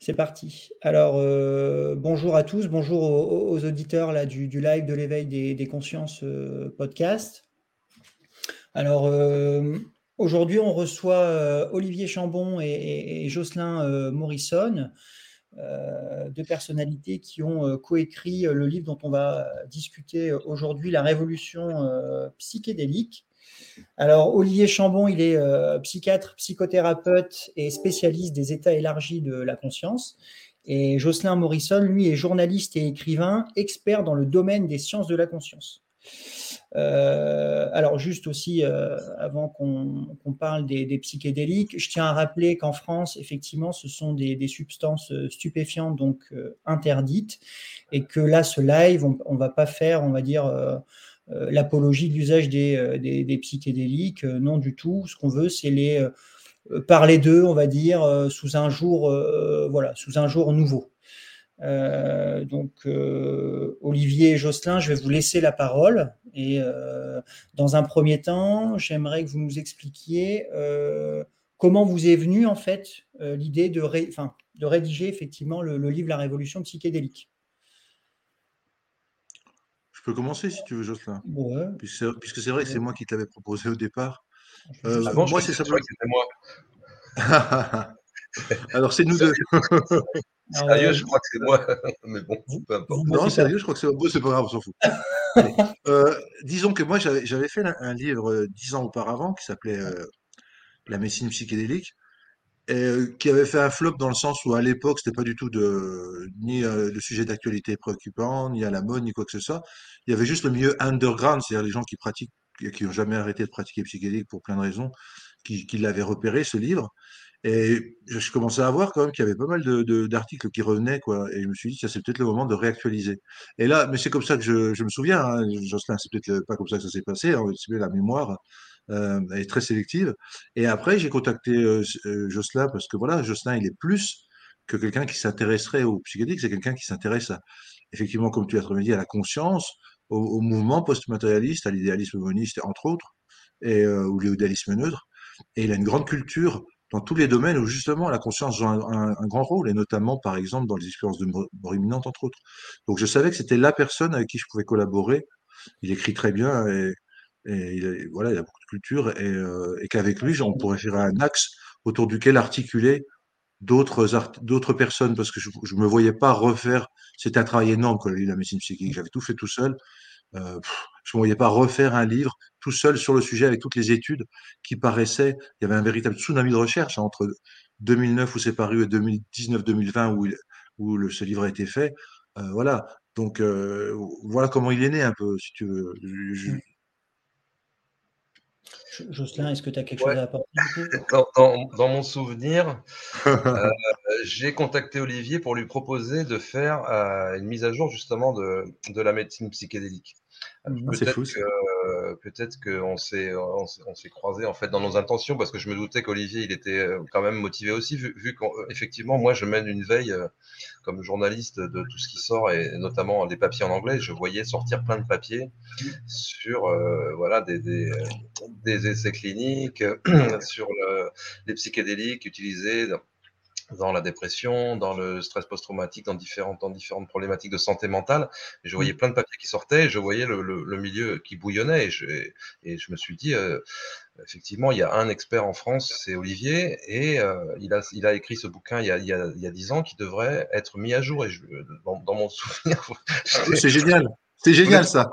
C'est parti. Alors, bonjour à tous, bonjour aux auditeurs là, du live de l'éveil des consciences podcast. Alors, aujourd'hui, on reçoit Olivier Chambon et Jocelin Morisson, deux personnalités qui ont coécrit le livre dont on va discuter aujourd'hui, La révolution psychédélique. Alors, Olivier Chambon, il est psychiatre, psychothérapeute et spécialiste des états élargis de la conscience. Et Jocelin Morisson, lui, est journaliste et écrivain, expert dans le domaine des sciences de la conscience. Alors, juste aussi, avant qu'on parle des psychédéliques, je tiens à rappeler qu'en France, effectivement, ce sont des substances stupéfiantes, donc interdites, et que là, ce live, on ne va pas faire, on va dire... l'apologie de l'usage des psychédéliques, non du tout. Ce qu'on veut, c'est les parler d'eux, on va dire, sous un jour, voilà, sous un jour nouveau. Donc, Olivier et Jocelin, je vais vous laisser la parole. Et dans un premier temps, j'aimerais que vous nous expliquiez comment vous est venue en fait l'idée de rédiger effectivement le livre La révolution psychédélique. Je peux commencer si tu veux, Jocelin. Ouais. Puisque c'est vrai que c'est moi qui t'avais proposé au départ. Avant, moi, c'est simplement que c'était moi. Alors, c'est nous deux. Sérieux, je crois que c'est moi. Mais bon, peu importe. Non, sérieux, je crois que c'est moi. C'est pas grave, on s'en fout. Allez. Disons que moi, j'avais fait un livre 10 ans auparavant qui s'appelait La médecine psychédélique et qui avait fait un flop dans le sens où à l'époque, c'était pas du tout de sujet d'actualité préoccupant, ni à la mode, ni quoi que ce soit. Il y avait juste le milieu underground, c'est-à-dire les gens qui pratiquent, qui n'ont jamais arrêté de pratiquer psychédélique pour plein de raisons, qui l'avaient repéré, ce livre. Et je commençais à voir quand même qu'il y avait pas mal d'articles qui revenaient, quoi. Et je me suis dit, ça, c'est peut-être le moment de réactualiser. Et là, mais c'est comme ça que je me souviens, hein, Jocelin, c'est peut-être pas comme ça que ça s'est passé, hein, c'est la mémoire. Est très sélective. Et après, j'ai contacté Jocelin parce que voilà, Jocelin, il est plus que quelqu'un qui s'intéresserait aux psychédéliques, c'est quelqu'un qui s'intéresse à, effectivement, comme tu l'as très bien dit, à la conscience, au mouvement post-matérialiste, à l'idéalisme moniste, entre autres, et, ou l'idéalisme neutre. Et il a une grande culture dans tous les domaines où, justement, la conscience joue un grand rôle, et notamment, par exemple, dans les expériences de mort imminente, entre autres. Donc, je savais que c'était la personne avec qui je pouvais collaborer. Il écrit très bien et voilà, il a beaucoup de culture et qu'avec lui, on pourrait faire un axe autour duquel articuler d'autres personnes, parce que je me voyais pas refaire, c'était un travail énorme quand j'ai lu la médecine psychique, j'avais tout fait tout seul, je me voyais pas refaire un livre tout seul sur le sujet avec toutes les études qui paraissaient, il y avait un véritable tsunami de recherche hein, entre 2009 où c'est paru et 2019-2020 où ce livre a été fait, voilà, donc voilà comment il est né un peu, si tu veux. Jocelin, est-ce que tu as quelque chose à apporter? Dans mon souvenir, j'ai contacté Olivier pour lui proposer de faire une mise à jour justement de la médecine psychédélique. Peut-être qu'on s'est croisés en fait dans nos intentions parce que je me doutais qu'Olivier il était quand même motivé aussi vu qu'effectivement moi je mène une veille comme journaliste de tout ce qui sort et notamment des papiers en anglais. Je voyais sortir plein de papiers sur voilà des essais cliniques sur les psychédéliques utilisés dans la dépression, dans le stress post-traumatique, dans différentes problématiques de santé mentale. Et je voyais plein de papiers qui sortaient, et je voyais le milieu qui bouillonnait. Et je me suis dit, effectivement, il y a un expert en France, c'est Olivier, et il a écrit ce bouquin il y a 10 ans qui devrait être mis à jour. Et dans mon souvenir... C'est génial. C'est génial, ça.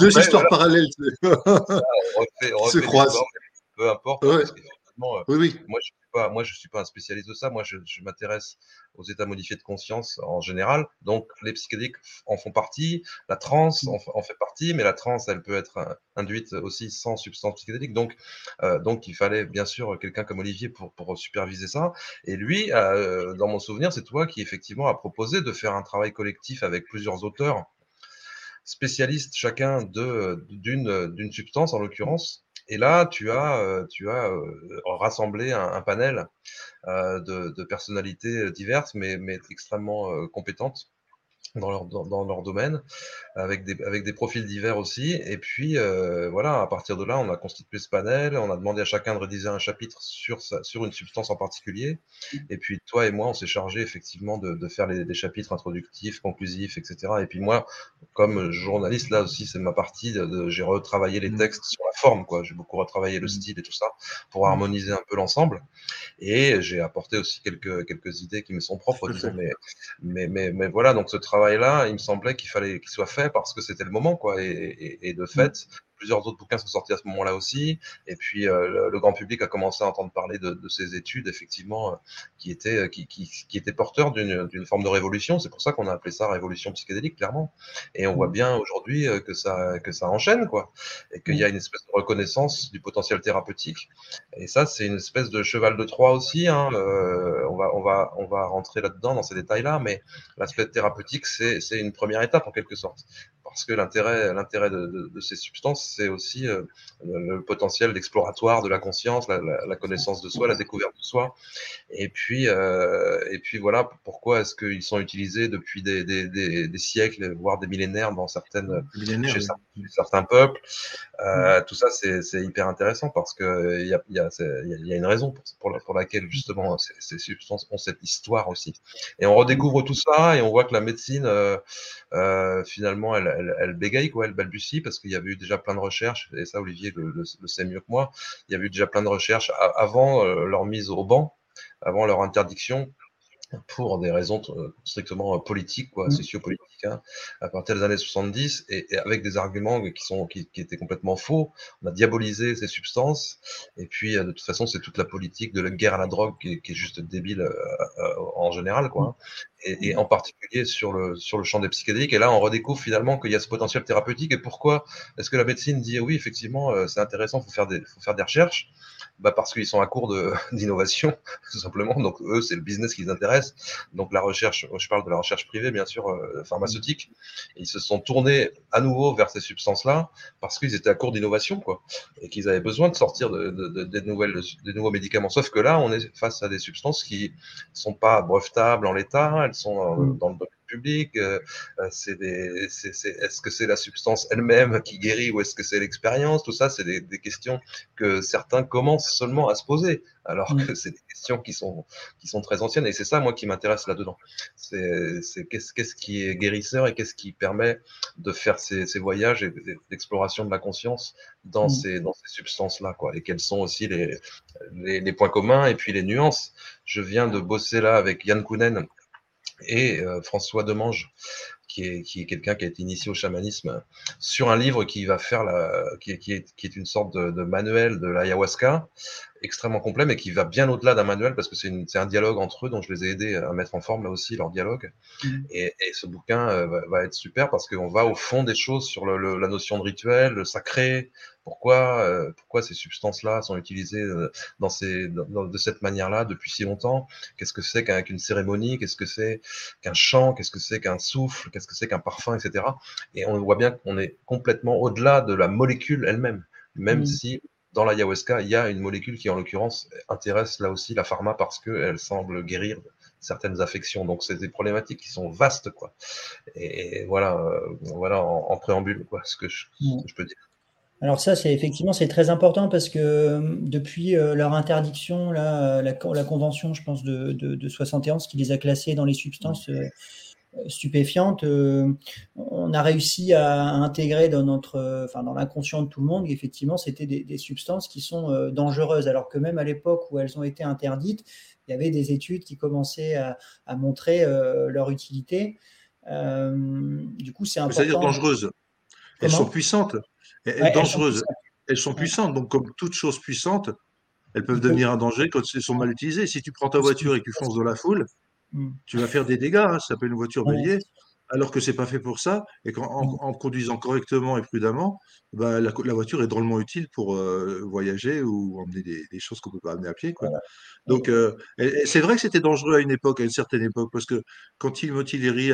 Deux histoires parallèles. On se croise. Peu importe. Ouais. Oui. Moi, je ne suis pas un spécialiste de ça. Moi, je m'intéresse aux états modifiés de conscience en général. Donc, les psychédéliques en font partie. La transe en fait partie, mais la transe, elle peut être induite aussi sans substance psychédélique. Donc, il fallait bien sûr quelqu'un comme Olivier pour superviser ça. Et lui, dans mon souvenir, c'est toi qui effectivement a proposé de faire un travail collectif avec plusieurs auteurs spécialistes, chacun d'une substance en l'occurrence. Et là, tu as rassemblé un panel de personnalités diverses, mais extrêmement compétentes, dans leur domaine, avec des profils divers aussi. Et puis, voilà, à partir de là, on a constitué ce panel, on a demandé à chacun de rédiger un chapitre sur une substance en particulier. Et puis, toi et moi, on s'est chargé effectivement de faire des chapitres introductifs, conclusifs, etc. Et puis moi, comme journaliste, là aussi, c'est ma partie, j'ai retravaillé les textes sur la forme, quoi. J'ai beaucoup retravaillé le style et tout ça pour harmoniser un peu l'ensemble. Et j'ai apporté aussi quelques idées qui me sont propres, disons, mais voilà, donc ce travail-là, il me semblait qu'il fallait qu'il soit fait parce que c'était le moment, quoi. Et de fait, plusieurs autres bouquins sont sortis à ce moment-là aussi. Et puis, le grand public a commencé à entendre parler de ces études, effectivement, qui étaient porteurs d'une forme de révolution. C'est pour ça qu'on a appelé ça révolution psychédélique, clairement. Et on voit bien aujourd'hui que ça enchaîne, quoi. Et qu'il y a une espèce de reconnaissance du potentiel thérapeutique. Et ça, c'est une espèce de cheval de Troie aussi, hein. On va rentrer là-dedans, dans ces détails-là. Mais l'aspect thérapeutique, c'est une première étape, en quelque sorte. Parce que l'intérêt de ces substances, c'est aussi le potentiel exploratoire de la conscience, la connaissance de soi, la découverte de soi. Et puis voilà pourquoi est-ce qu'ils sont utilisés depuis des siècles, voire des millénaires chez certains peuples. Tout ça, c'est hyper intéressant parce qu'il y a une raison pour laquelle justement ces substances ont cette histoire aussi. Et on redécouvre tout ça et on voit que la médecine, finalement, elle bégaye, quoi, elle balbutie, parce qu'il y avait eu déjà plein de recherches, et ça Olivier le sait mieux que moi, il y avait eu déjà plein de recherches avant leur mise au ban, avant leur interdiction, pour des raisons strictement politiques, quoi, sociopolitiques, hein, à partir des années 70, et avec des arguments qui étaient complètement faux. On a diabolisé ces substances, et puis de toute façon, c'est toute la politique de la guerre à la drogue qui est juste débile en général, quoi, et en particulier sur le champ des psychédéliques. Et là, on redécouvre finalement qu'il y a ce potentiel thérapeutique, et pourquoi est-ce que la médecine dit oui, effectivement, c'est intéressant, faut faire des recherches. Bah parce qu'ils sont à court d'innovation, tout simplement. Donc, eux, c'est le business qui les intéresse. Donc, la recherche, je parle de la recherche privée, bien sûr, pharmaceutique. Ils se sont tournés à nouveau vers ces substances-là parce qu'ils étaient à court d'innovation, quoi. Et qu'ils avaient besoin de sortir des nouveaux médicaments. Sauf que là, on est face à des substances qui sont pas brevetables en l'état. Elles sont dans le public, est-ce que c'est la substance elle-même qui guérit ou est-ce que c'est l'expérience? Tout ça, c'est des questions que certains commencent seulement à se poser, alors que c'est des questions qui sont très anciennes. Et c'est ça, moi, qui m'intéresse là-dedans. C'est qu'est-ce qui est guérisseur et qu'est-ce qui permet de faire ces voyages et l'exploration de la conscience dans ces substances-là, quoi. Et quels sont aussi les points communs et puis les nuances. Je viens de bosser là avec Yann Kounen et François Demange, qui est quelqu'un qui a été initié au chamanisme, sur un livre qui va faire qui est une sorte de manuel de l'ayahuasca, extrêmement complet, mais qui va bien au-delà d'un manuel, parce que c'est un dialogue entre eux, donc je les ai aidés à mettre en forme là aussi leur dialogue. Et ce bouquin va être super, parce qu'on va au fond des choses sur la notion de rituel, le sacré, pourquoi ces substances-là sont utilisées de cette manière-là depuis si longtemps, qu'est-ce que c'est qu'une cérémonie, qu'est-ce que c'est qu'un chant, qu'est-ce que c'est qu'un souffle, qu'est-ce que c'est qu'un parfum, etc. Et on voit bien qu'on est complètement au-delà de la molécule elle-même, même si dans l'ayahuasca, il y a une molécule qui, en l'occurrence, intéresse là aussi la pharma parce qu'elle semble guérir certaines affections. Donc, c'est des problématiques qui sont vastes, quoi. Et voilà en préambule, quoi, ce que je peux dire. Alors ça, c'est très important parce que depuis leur interdiction, là, la convention, je pense, de 71 qui les a classés dans les substances stupéfiantes, on a réussi à intégrer dans l'inconscient de tout le monde, effectivement, c'était des substances qui sont dangereuses, alors que même à l'époque où elles ont été interdites, il y avait des études qui commençaient à montrer leur utilité. Du coup, c'est important. C'est-à-dire dangereuses. Elles sont puissantes. Ouais, dangereuses. Elles sont puissantes, donc comme toute chose puissante, elles peuvent devenir un danger quand elles sont mal utilisées. Si tu prends ta voiture et que tu fonces dans la foule, tu vas faire des dégâts, hein. Ça s'appelle une voiture bélier, alors que c'est pas fait pour ça. Et en conduisant correctement et prudemment, bah, la voiture est drôlement utile pour voyager ou emmener des choses qu'on peut pas amener à pied, quoi. Voilà. Donc et c'est vrai que c'était dangereux à une certaine époque, parce que quand Timothy Leary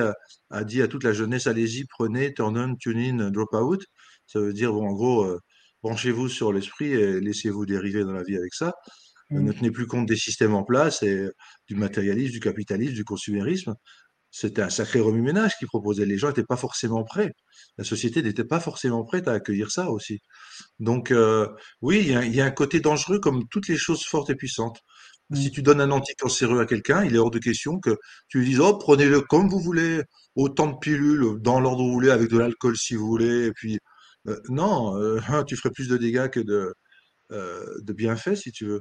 a dit à toute la jeunesse, allez-y, prenez, turn on, tune in, drop out. Ça veut dire, bon, en gros, branchez-vous sur l'esprit et laissez-vous dériver dans la vie avec ça. Ne tenez plus compte des systèmes en place et du matérialisme, du capitalisme, du consumérisme. C'était un sacré remue-ménage qu'ils proposaient. Les gens n'étaient pas forcément prêts. La société n'était pas forcément prête à accueillir ça aussi. Donc, oui, il y a un côté dangereux comme toutes les choses fortes et puissantes. Si tu donnes un anticancéreux à quelqu'un, il est hors de question que tu lui dises « Oh, prenez-le comme vous voulez, autant de pilules, dans l'ordre où vous voulez, avec de l'alcool si vous voulez. » Et puis, non, tu ferais plus de dégâts que de bienfaits, si tu veux.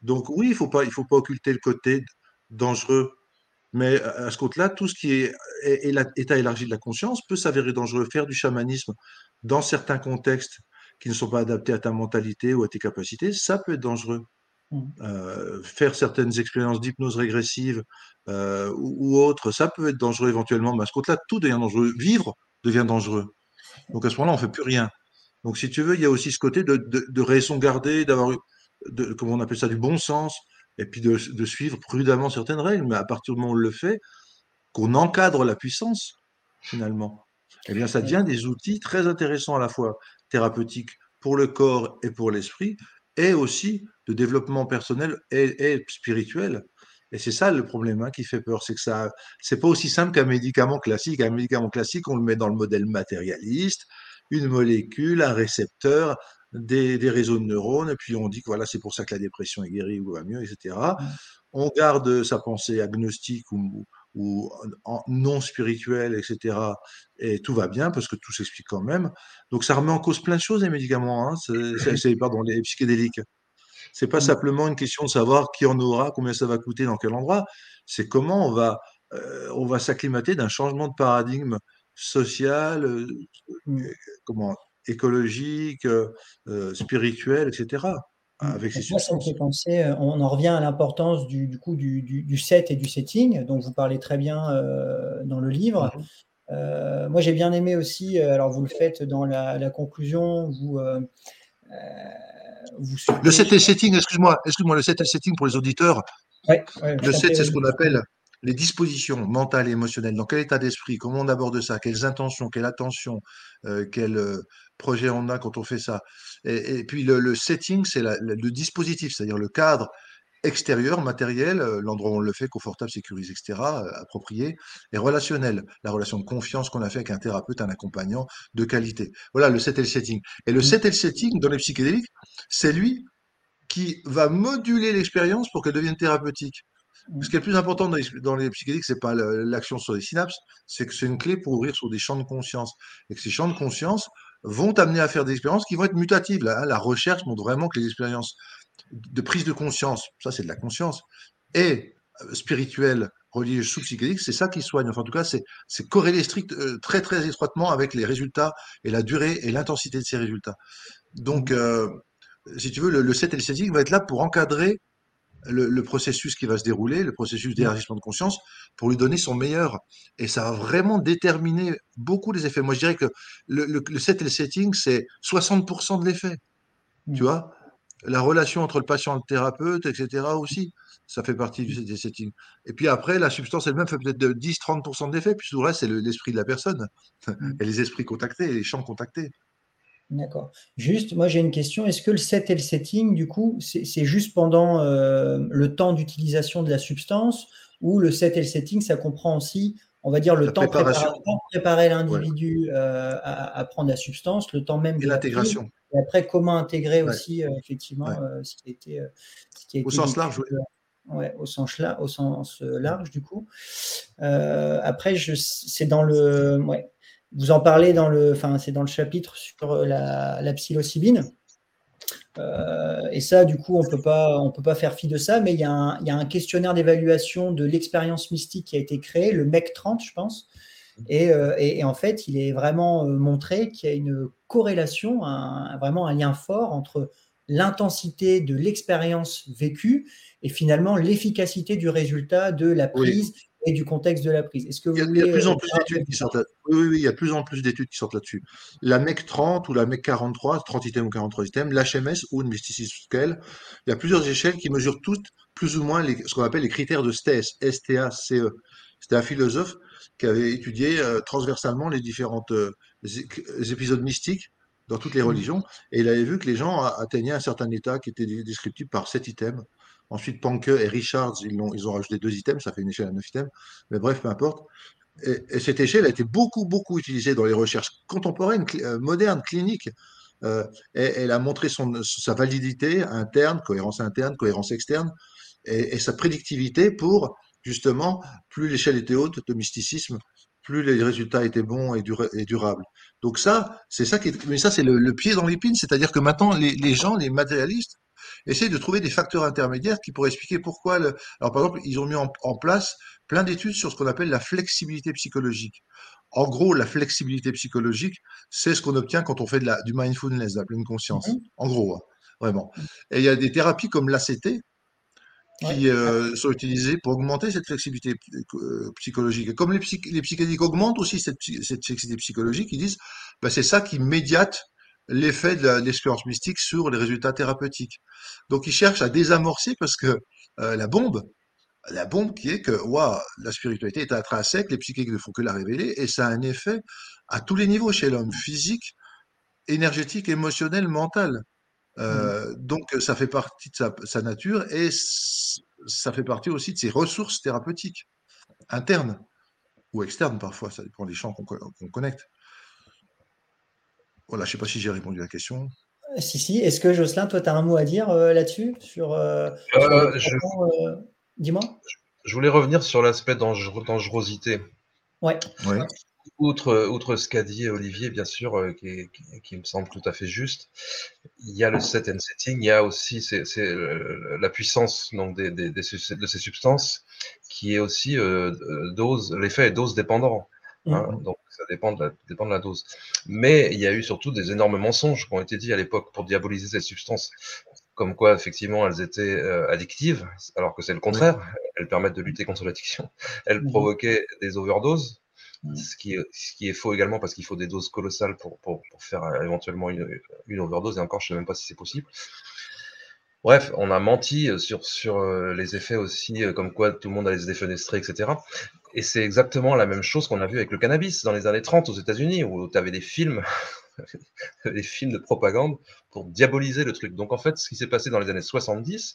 Donc oui, il faut pas occulter le côté dangereux. Mais à ce compte-là, tout ce qui est à élargi de la conscience peut s'avérer dangereux. Faire du chamanisme dans certains contextes qui ne sont pas adaptés à ta mentalité ou à tes capacités, ça peut être dangereux. Faire certaines expériences d'hypnose régressive ou autres, ça peut être dangereux éventuellement. Mais à ce compte-là, tout devient dangereux. Vivre devient dangereux. Donc à ce moment-là, on ne fait plus rien. Donc si tu veux, il y a aussi ce côté de raison gardée, d'avoir, comment on appelle ça, du bon sens, et puis de suivre prudemment certaines règles. Mais à partir du moment où on le fait, qu'on encadre la puissance, finalement, eh bien, ça devient des outils très intéressants à la fois thérapeutiques pour le corps et pour l'esprit, et aussi de développement personnel et spirituel. Et c'est ça le problème qui fait peur, c'est que ça, c'est pas aussi simple qu'un médicament classique. Un médicament classique, on le met dans le modèle matérialiste, une molécule, un récepteur, des réseaux de neurones, et puis on dit que voilà, c'est pour ça que la dépression est guérie ou va mieux, etc. On garde sa pensée agnostique ou non spirituelle, etc. Et tout va bien, parce que tout s'explique quand même. Donc ça remet en cause plein de choses, les médicaments, les psychédéliques. C'est pas simplement une question de savoir qui en aura, combien ça va coûter, dans quel endroit, c'est comment on va s'acclimater d'un changement de paradigme social, écologique, spirituel, etc. Avec moi, ça me fait penser, on en revient à l'importance du set et du setting, dont vous parlez très bien dans le livre. Moi, j'ai bien aimé aussi, alors vous le faites dans la conclusion, vous le set et setting, excuse-moi, le set et setting pour les auditeurs. Ouais, le set, c'est ce qu'on appelle les dispositions mentales et émotionnelles. Dans quel état d'esprit, comment on aborde ça, quelles intentions, quelle attention, quel projet on a quand on fait ça. Et puis le setting, c'est le dispositif, c'est-à-dire le cadre extérieur, matériel, l'endroit où on le fait, confortable, sécurisé, etc., approprié, et relationnel, la relation de confiance qu'on a fait avec un thérapeute, un accompagnant de qualité. Voilà le set et le setting. Et le set et le setting, dans les psychédéliques, c'est lui qui va moduler l'expérience pour qu'elle devienne thérapeutique. Ce qui est le plus important dans les psychédéliques, c'est pas l'action sur les synapses, c'est que c'est une clé pour ouvrir sur des champs de conscience. Et que ces champs de conscience vont t'amener à faire des expériences qui vont être mutatives. Là, la recherche montre vraiment que les expériences de prise de conscience, ça c'est de la conscience, et spirituelle, religieuse, sous-psychédélique, c'est ça qui soigne. Enfin, en tout cas, c'est corrélé très très étroitement avec les résultats et la durée et l'intensité de ces résultats. Donc, si tu veux, le set et le setting va être là pour encadrer le processus qui va se dérouler, le processus d'élargissement de conscience, pour lui donner son meilleur. Et ça a vraiment déterminé beaucoup les effets. Moi, je dirais que le set et le setting, c'est 60% de l'effet. Tu vois, la relation entre le patient et le thérapeute, etc. aussi, ça fait partie du set et le setting. Et puis après, la substance elle-même fait peut-être de 10-30% de l'effet, puis tout le reste, c'est l'esprit de la personne, et les esprits contactés, et les champs contactés. D'accord. Juste, moi j'ai une question. Est-ce que le set et le setting, du coup, c'est juste pendant le temps d'utilisation de la substance, ou le set et le setting, ça comprend aussi, on va dire, le temps de préparer l'individu à prendre la substance, le temps même de l'intégration. Et après, comment intégrer aussi, effectivement, ce qui a été. Au sens large, oui. Ouais, au sens large, du coup. Après, c'est dans le. Ouais. Vous en parlez c'est dans le chapitre sur la psilocybine. Et ça, du coup, on peut pas faire fi de ça, mais il y a un questionnaire d'évaluation de l'expérience mystique qui a été créé, le MEC30, je pense. Et en fait, il est vraiment montré qu'il y a une corrélation, vraiment un lien fort entre l'intensité de l'expérience vécue et finalement l'efficacité du résultat de la prise. Oui. Et du contexte de la prise. Est-ce que vous il y a de plus en plus d'études qui sortent là-dessus. Oui, il y a de plus en plus d'études qui sortent là-dessus. La MEC30 ou la MEC43, 30 items ou 43 items, l'HMS ou une Mysticism Scale, il y a plusieurs échelles qui mesurent toutes, plus ou moins, ce qu'on appelle les critères de STEAS, S-T-A-C-E. C'était un philosophe qui avait étudié transversalement les différents épisodes mystiques dans toutes les religions, et il avait vu que les gens atteignaient un certain état qui était descriptible par 7 items. Ensuite, Panke et Richards, ils ont rajouté 2 items, ça fait une échelle à 9 items, mais bref, peu importe. Et cette échelle a été beaucoup utilisée dans les recherches contemporaines, modernes, cliniques. Et elle a montré sa validité interne, cohérence externe, et sa prédictivité pour, justement, plus l'échelle était haute de mysticisme, plus les résultats étaient bons et durables. Donc ça, c'est ça qui est, mais ça c'est le pied dans l'épine, c'est-à-dire que maintenant les gens, les matérialistes, essayer de trouver des facteurs intermédiaires qui pourraient expliquer pourquoi... Alors, par exemple, ils ont mis en place plein d'études sur ce qu'on appelle la flexibilité psychologique. En gros, la flexibilité psychologique, c'est ce qu'on obtient quand on fait du mindfulness, de la pleine conscience. Mm-hmm. En gros, vraiment. Et il y a des thérapies comme l'ACT qui sont utilisées pour augmenter cette flexibilité psychologique. Et comme les psychédéliques augmentent aussi cette flexibilité psychologique, ils disent bah, c'est ça qui médiate l'effet de l'expérience mystique sur les résultats thérapeutiques. Donc, ils cherchent à désamorcer parce que la bombe qui est que wow, la spiritualité est intrinsèque, les psychiques ne font que la révéler et ça a un effet à tous les niveaux chez l'homme, physique, énergétique, émotionnel, mental. Donc, ça fait partie de sa nature et ça fait partie aussi de ses ressources thérapeutiques internes ou externes parfois, ça dépend des champs qu'on connecte. Voilà, je ne sais pas si j'ai répondu à la question. Si. Est-ce que Jocelin, toi, tu as un mot à dire là-dessus Dis-moi. Je voulais revenir sur l'aspect dangerosité. Oui. Outre ce qu'a dit Olivier, bien sûr, qui me semble tout à fait juste, il y a le set and setting, il y a aussi la puissance de ces substances qui est aussi l'effet est dose dépendant. Donc ça dépend de la dose. Mais il y a eu surtout des énormes mensonges qui ont été dits à l'époque pour diaboliser ces substances, comme quoi effectivement elles étaient addictives, alors que c'est le contraire, elles permettent de lutter contre l'addiction, elles provoquaient des overdoses, ce qui est faux également parce qu'il faut des doses colossales pour faire éventuellement une overdose, et encore je ne sais même pas si c'est possible. Bref, on a menti sur les effets aussi, comme quoi tout le monde allait se défenestrer, etc. Et c'est exactement la même chose qu'on a vu avec le cannabis dans les années 30 aux États-Unis, où tu avais des films de propagande pour diaboliser le truc. Donc en fait, ce qui s'est passé dans les années 70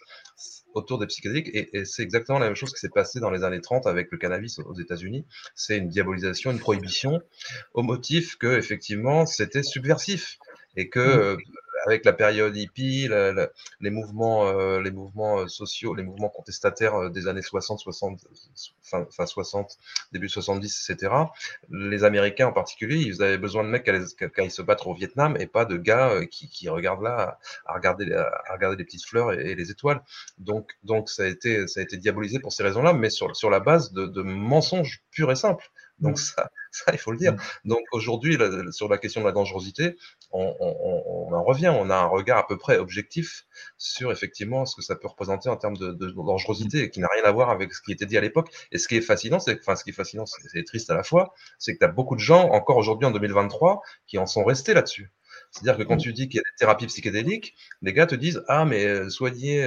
autour des psychédéliques, et c'est exactement la même chose qui s'est passée dans les années 30 avec le cannabis aux États-Unis, c'est une diabolisation, une prohibition, au motif que effectivement c'était subversif et que... avec la période hippie, les mouvements sociaux, les mouvements contestataires des années 60, début 70, etc. Les Américains en particulier, ils avaient besoin de mecs quand ils se battent au Vietnam et pas de gars qui regardent là, à regarder les petites fleurs et les étoiles. Donc ça a été diabolisé pour ces raisons-là, mais sur la base de mensonges purs et simples. Donc ça, il faut le dire. Donc aujourd'hui, sur la question de la dangerosité, on en revient. On a un regard à peu près objectif sur effectivement ce que ça peut représenter en termes de dangerosité, et qui n'a rien à voir avec ce qui était dit à l'époque. Et ce qui est fascinant, c'est triste à la fois, c'est que tu as beaucoup de gens, encore aujourd'hui en 2023, qui en sont restés là-dessus. C'est-à-dire que quand tu dis qu'il y a des thérapies psychédéliques, les gars te disent « Ah, mais soigner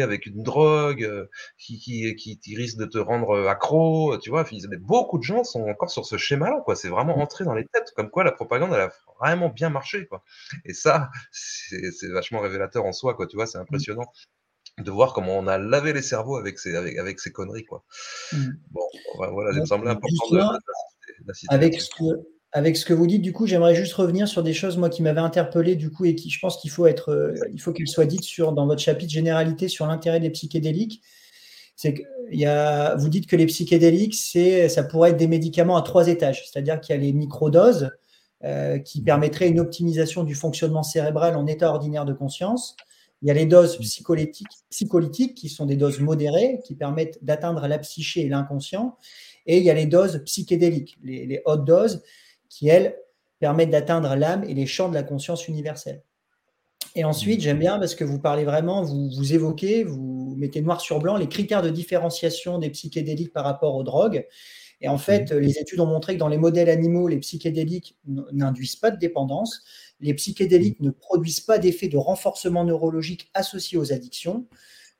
avec une drogue qui risque de te rendre accro, tu vois ». Beaucoup de gens sont encore sur ce schéma-là, quoi. C'est vraiment entré dans les têtes, comme quoi la propagande, elle a vraiment bien marché, quoi. Et ça, c'est vachement révélateur en soi, quoi. Tu vois, c'est impressionnant de voir comment on a lavé les cerveaux avec ces conneries, quoi. Bon, voilà, il me semblait important de la citer. Avec ce que vous dites, du coup, j'aimerais juste revenir sur des choses, moi, qui m'avaient interpellé, du coup, et qui, je pense qu'il faut qu'elles soient dites dans votre chapitre généralité sur l'intérêt des psychédéliques. C'est que vous dites que les psychédéliques, ça pourrait être des médicaments à 3 étages, c'est-à-dire qu'il y a les microdoses qui permettraient une optimisation du fonctionnement cérébral en état ordinaire de conscience. Il y a les doses psycholytiques qui sont des doses modérées qui permettent d'atteindre la psyché et l'inconscient. Et il y a les doses psychédéliques, les hautes doses, qui, elles, permettent d'atteindre l'âme et les champs de la conscience universelle. Et ensuite, j'aime bien parce que vous parlez vraiment, vous évoquez, vous mettez noir sur blanc les critères de différenciation des psychédéliques par rapport aux drogues. Et en fait, les études ont montré que dans les modèles animaux, les psychédéliques n'induisent pas de dépendance, les psychédéliques ne produisent pas d'effet de renforcement neurologique associé aux addictions,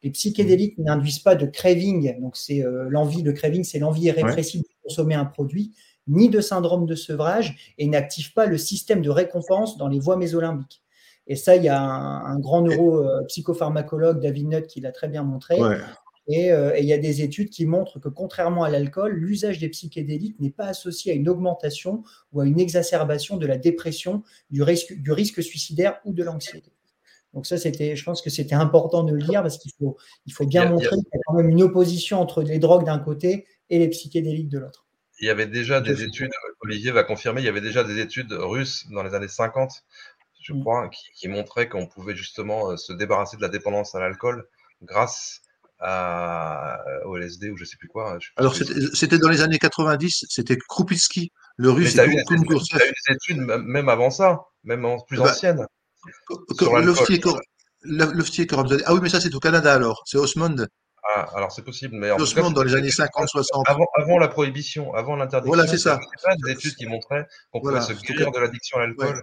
les psychédéliques n'induisent pas de craving, donc c'est l'envie, le craving, c'est l'envie irrépressible de consommer un produit, ni de syndrome de sevrage et n'active pas le système de récompense dans les voies mésolimbiques. Et ça, il y a un grand neuropsychopharmacologue, David Nutt, qui l'a très bien montré. Ouais. Et il y a des études qui montrent que, contrairement à l'alcool, l'usage des psychédéliques n'est pas associé à une augmentation ou à une exacerbation de la dépression, du risque suicidaire ou de l'anxiété. Donc ça, je pense que c'était important de le dire parce qu'il faut bien montrer qu'il y a quand même une opposition entre les drogues d'un côté et les psychédéliques de l'autre. Il y avait déjà des études, Olivier va confirmer, il y avait déjà des études russes dans les années 50, je crois, qui montraient qu'on pouvait justement se débarrasser de la dépendance à l'alcool grâce au LSD ou je ne sais plus quoi. Alors, c'était dans les années 90, c'était Krupitsky, le russe. Mais tu as eu des études même avant ça, anciennes. L'Ofti et Corabzadeh. Ah oui, mais ça, c'est au Canada alors, c'est Osmond. Ah, alors c'est possible, mais en tout cas, dans les années 50-60. Avant la prohibition, avant l'interdiction. Voilà, c'est ça. Il y a des études qui montraient qu'on pouvait se guérir de l'addiction à l'alcool. Ouais.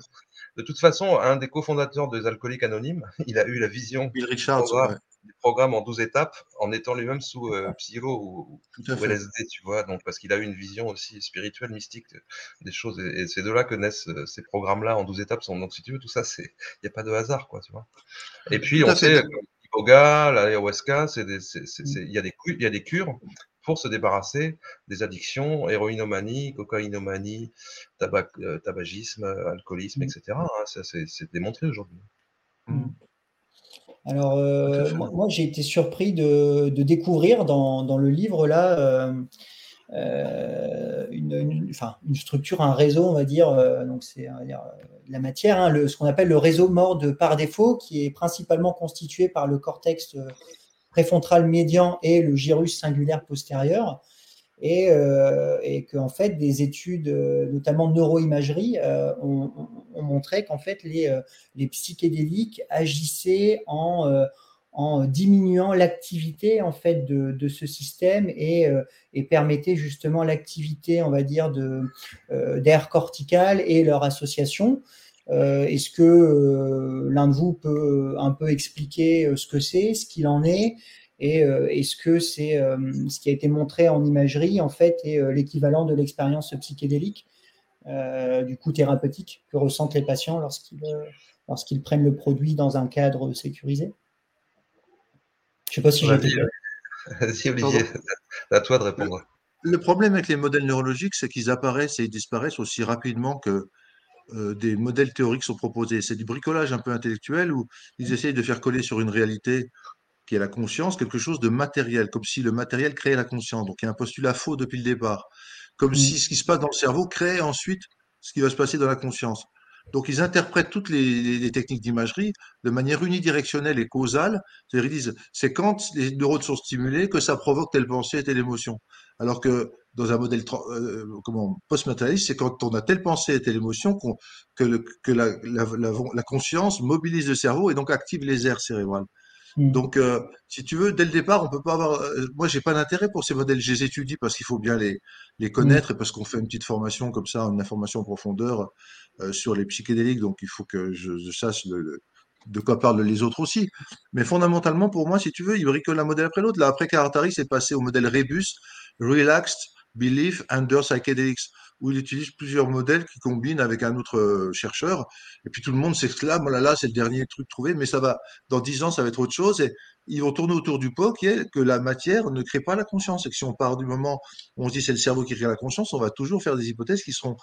De toute façon, un des cofondateurs des Alcooliques Anonymes, il a eu la vision Bill Richards, du programme en 12 étapes, en étant lui-même sous psycho ou LSD, tu vois. Donc, parce qu'il a eu une vision aussi spirituelle, mystique des choses. Et c'est de là que naissent ces programmes-là en 12 étapes. Donc, si tu veux, tout ça, il n'y a pas de hasard, quoi, tu vois. Et puis, on sait... Yoga, l'ayahuasca, il y a des cures pour se débarrasser des addictions, héroïnomanie, cocaïnomanie, tabagisme, alcoolisme, etc. Ça, c'est démontré aujourd'hui. Alors, moi, j'ai été surpris de découvrir dans le livre là une structure, un réseau, on va dire. Donc, c'est la matière, ce qu'on appelle le réseau mort de par défaut, qui est principalement constitué par le cortex préfrontal médian et le gyrus cingulaire postérieur, et qu'en fait des études, notamment neuroimagerie, ont montré qu'en fait les psychédéliques agissaient en diminuant l'activité en fait de ce système et permettait justement l'activité, on va dire, d'aire corticale et leur association. Est-ce que l'un de vous peut un peu expliquer ce que c'est, ce qu'il en est, et est-ce que c'est ce qui a été montré en imagerie en fait est l'équivalent de l'expérience psychédélique, du coup thérapeutique, que ressentent les patients lorsqu'ils prennent le produit dans un cadre sécurisé? Je ne sais pas si Vas-y, Olivier, à toi de répondre. Le problème avec les modèles neurologiques, c'est qu'ils apparaissent et ils disparaissent aussi rapidement que des modèles théoriques sont proposés. C'est du bricolage un peu intellectuel où ils essayent de faire coller sur une réalité qui est la conscience quelque chose de matériel, comme si le matériel créait la conscience. Donc, il y a un postulat faux depuis le départ, comme si ce qui se passe dans le cerveau crée ensuite ce qui va se passer dans la conscience. Donc, ils interprètent toutes les techniques d'imagerie de manière unidirectionnelle et causale. C'est-à-dire, ils disent, c'est quand les neurones sont stimulés que ça provoque telle pensée et telle émotion. Alors que dans un modèle post-matérialiste, c'est quand on a telle pensée et telle émotion que la conscience mobilise le cerveau et donc active les aires cérébrales. Donc, si tu veux, dès le départ, on peut pas avoir. Moi, j'ai pas d'intérêt pour ces modèles. Je les étudie parce qu'il faut bien les connaître et parce qu'on fait une petite formation comme ça, une information en profondeur sur les psychédéliques. Donc, il faut que je sache de quoi parlent les autres aussi. Mais fondamentalement, pour moi, si tu veux, ils bricolent un modèle après l'autre. Là, après Carhart-Harris, c'est passé au modèle REBUS, Relaxed Belief Under Psychedelics, où il utilise plusieurs modèles qui combinent avec un autre chercheur, et puis tout le monde s'exclame, oh là là, c'est le dernier truc trouvé, mais ça va, dans 10 ans, ça va être autre chose, et ils vont tourner autour du pot qui est que la matière ne crée pas la conscience, et que si on part du moment où on se dit c'est le cerveau qui crée la conscience, on va toujours faire des hypothèses qui seront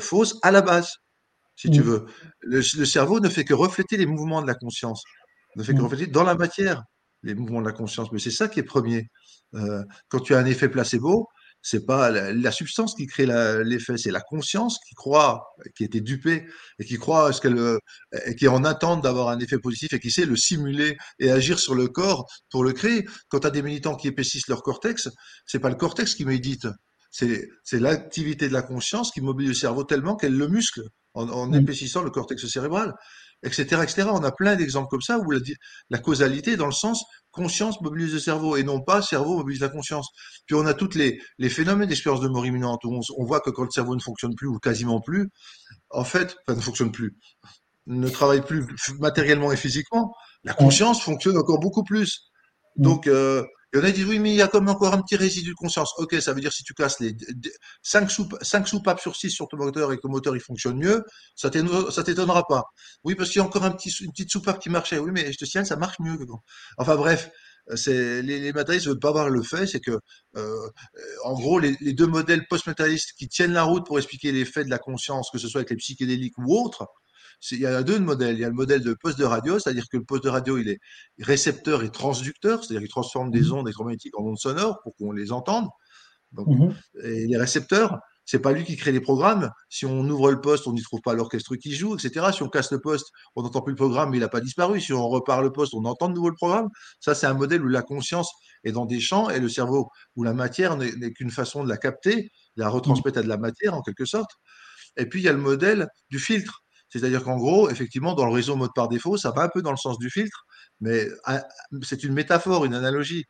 fausses à la base, si tu veux. Le cerveau ne fait que refléter les mouvements de la conscience, ne fait que refléter dans la matière les mouvements de la conscience, mais c'est ça qui est premier. Quand tu as un effet placebo, c'est pas la substance qui crée l'effet, c'est la conscience qui a été dupée et qui croit qui est en attente d'avoir un effet positif et qui sait le simuler et agir sur le corps pour le créer. Quand tu as des militants qui épaississent leur cortex, c'est pas le cortex qui médite, c'est l'activité de la conscience qui mobilise le cerveau tellement qu'elle le muscle en épaississant le cortex cérébral, etc., etc. On a plein d'exemples comme ça où la causalité est dans le sens conscience mobilise le cerveau et non pas cerveau mobilise la conscience. Puis on a tous les phénomènes d'expérience de mort imminente où on voit que quand le cerveau ne fonctionne plus ou quasiment plus, en fait, ne fonctionne plus, ne travaille plus matériellement et physiquement, la conscience fonctionne encore beaucoup plus. Donc, Il y en a qui disent, oui, mais il y a comme encore un petit résidu de conscience. Ok, ça veut dire si tu casses les 5 soupapes sur 6 sur ton moteur et que ton moteur il fonctionne mieux, ça ne t'étonnera pas. Oui, parce qu'il y a encore une petite soupape qui marchait. Oui, mais je te signale, ça marche mieux. Enfin bref, les matérialistes ne veulent pas voir le fait, c'est que, en gros, les deux modèles post-matérialistes qui tiennent la route pour expliquer les faits de la conscience, que ce soit avec les psychédéliques ou autres, il y a deux modèles. Il y a le modèle de poste de radio, c'est-à-dire que le poste de radio, il est récepteur et transducteur, c'est-à-dire qu'il transforme des ondes électromagnétiques en ondes sonores pour qu'on les entende. Donc, et les récepteurs, c'est pas lui qui crée les programmes. Si on ouvre le poste, on n'y trouve pas l'orchestre qui joue, etc. Si on casse le poste, on n'entend plus le programme, mais il n'a pas disparu. Si on repart le poste, on entend de nouveau le programme. Ça, c'est un modèle où la conscience est dans des champs et le cerveau où la matière n'est qu'une façon de la capter, de la retransmettre à de la matière, en quelque sorte. Et puis, il y a le modèle du filtre. C'est-à-dire qu'en gros, effectivement, dans le réseau mode par défaut, ça va un peu dans le sens du filtre, mais c'est une métaphore, une analogie.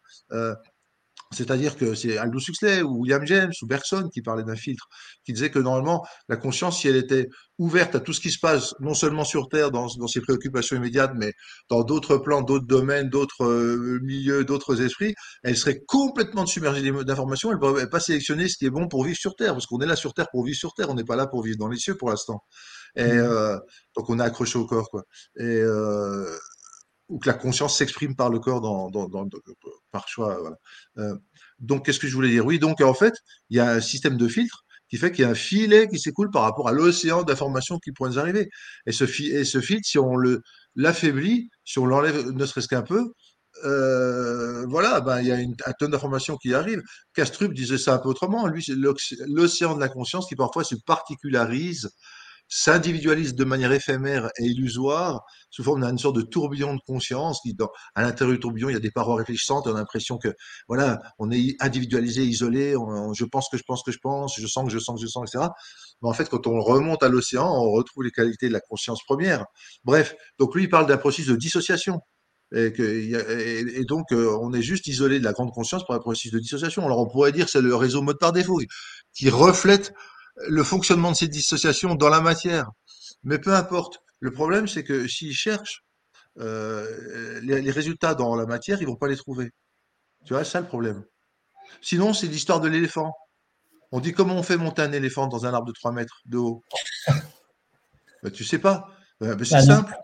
C'est-à-dire que c'est Aldous Huxley ou William James ou Bergson qui parlait d'un filtre, qui disait que normalement, la conscience, si elle était ouverte à tout ce qui se passe, non seulement sur Terre, dans ses préoccupations immédiates, mais dans d'autres plans, d'autres domaines, d'autres milieux, d'autres esprits, elle serait complètement submergée d'informations, elle ne pourrait pas sélectionner ce qui est bon pour vivre sur Terre, parce qu'on est là sur Terre pour vivre sur Terre, on n'est pas là pour vivre dans les cieux pour l'instant. Et donc on est accroché au corps, quoi. Et ou que la conscience s'exprime par le corps par choix, voilà. Donc qu'est-ce que je voulais dire? Oui, donc en fait il y a un système de filtre qui fait qu'il y a un filet qui s'écoule par rapport à l'océan d'informations qui pourraient nous arriver. Et ce filtre, si on l'affaiblit, si on l'enlève ne serait-ce qu'un peu, il y a un tonne d'informations qui arrivent. Kastrup disait ça un peu autrement. Lui, c'est l'océan de la conscience qui parfois se particularise, s'individualise de manière éphémère et illusoire sous forme d'une sorte de tourbillon de conscience qui, à l'intérieur du tourbillon, il y a des parois réfléchissantes, on a l'impression que, voilà, on est individualisé, isolé, je pense, je sens, etc. Mais en fait, quand on remonte à l'océan, on retrouve les qualités de la conscience première. Bref, donc lui, il parle d'un processus de dissociation. Et donc, on est juste isolé de la grande conscience par un processus de dissociation. Alors, on pourrait dire que c'est le réseau mode par défaut qui reflète le fonctionnement de ces dissociations dans la matière. Mais peu importe. Le problème, c'est que s'ils cherchent les résultats dans la matière, ils ne vont pas les trouver. Tu vois, c'est ça le problème. Sinon, c'est l'histoire de l'éléphant. On dit comment on fait monter un éléphant dans un arbre de 3 mètres de haut. Tu ne sais pas. C'est simple.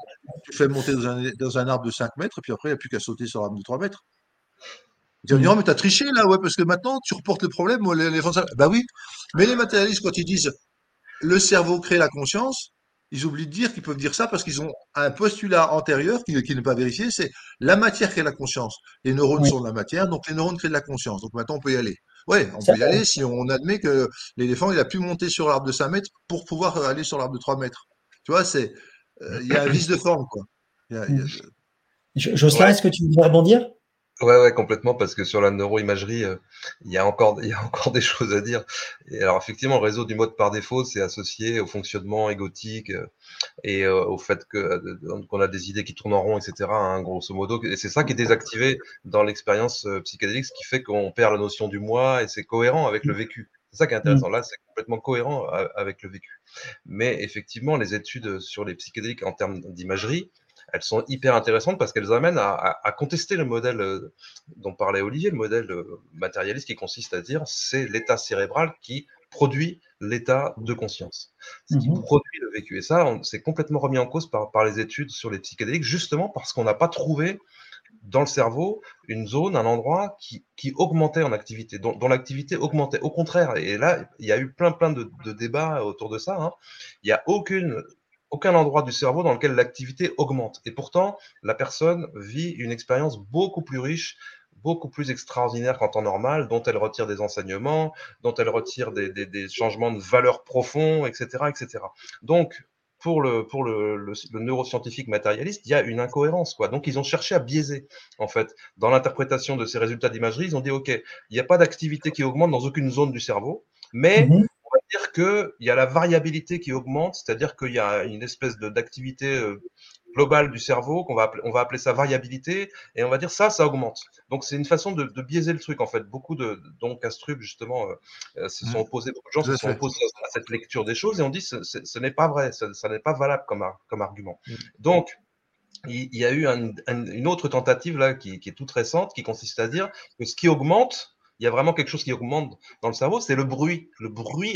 Tu fais monter dans un arbre de 5 mètres, et puis après, il n'y a plus qu'à sauter sur l'arbre de 3 mètres. Tu vas me dire, oh, mais t'as triché là, ouais, parce que maintenant tu reportes le problème. Bah oui, mais les matérialistes, quand ils disent le cerveau crée la conscience, ils oublient de dire qu'ils peuvent dire ça parce qu'ils ont un postulat antérieur qui n'est pas vérifié, c'est la matière crée la conscience. Les neurones sont de la matière, donc les neurones créent de la conscience. Donc maintenant on peut y aller. Ouais, on peut y aller si on admet que l'éléphant il a pu monter sur l'arbre de 5 mètres pour pouvoir aller sur l'arbre de 3 mètres. Tu vois, il y a un vice de forme, quoi. Jocelyn, est-ce que tu veux rebondir? Ouais, complètement, parce que sur la neuroimagerie, il y a encore des choses à dire. Et alors effectivement, le réseau du mode par défaut, c'est associé au fonctionnement égotique et au fait qu'on a des idées qui tournent en rond, etc., hein, grosso modo. Et c'est ça qui est désactivé dans l'expérience psychédélique, ce qui fait qu'on perd la notion du moi et c'est cohérent avec le vécu. C'est ça qui est intéressant. Là, c'est complètement cohérent avec le vécu. Mais effectivement, les études sur les psychédéliques en termes d'imagerie, elles sont hyper intéressantes parce qu'elles amènent à contester le modèle dont parlait Olivier, le modèle matérialiste qui consiste à dire c'est l'état cérébral qui produit l'état de conscience, ce qui produit le vécu. Et ça, c'est complètement remis en cause par les études sur les psychédéliques, justement parce qu'on n'a pas trouvé dans le cerveau une zone, un endroit qui augmentait en activité, dont l'activité augmentait. Au contraire, et là, il y a eu plein de débats autour de ça. Hein. Il n'y a aucun endroit du cerveau dans lequel l'activité augmente. Et pourtant, la personne vit une expérience beaucoup plus riche, beaucoup plus extraordinaire qu'en temps normal, dont elle retire des enseignements, dont elle retire des changements de valeurs profonds, etc., etc. Donc, pour le neuroscientifique matérialiste, il y a une incohérence, quoi. Donc, ils ont cherché à biaiser, en fait, dans l'interprétation de ces résultats d'imagerie. Ils ont dit, OK, il n'y a pas d'activité qui augmente dans aucune zone du cerveau, mais... dire qu'il y a la variabilité qui augmente, c'est-à-dire qu'il y a une espèce d'activité globale du cerveau, qu'on va appeler ça variabilité, et on va dire ça augmente. Donc, c'est une façon de biaiser le truc, en fait. Beaucoup dont Kastrup, justement, se sont opposés, beaucoup de gens se sont opposés à cette lecture des choses, et on dit ce n'est pas vrai, ça n'est pas valable comme argument. Donc, il y a eu une autre tentative là, qui est toute récente, qui consiste à dire que ce qui augmente, il y a vraiment quelque chose qui augmente dans le cerveau, c'est le bruit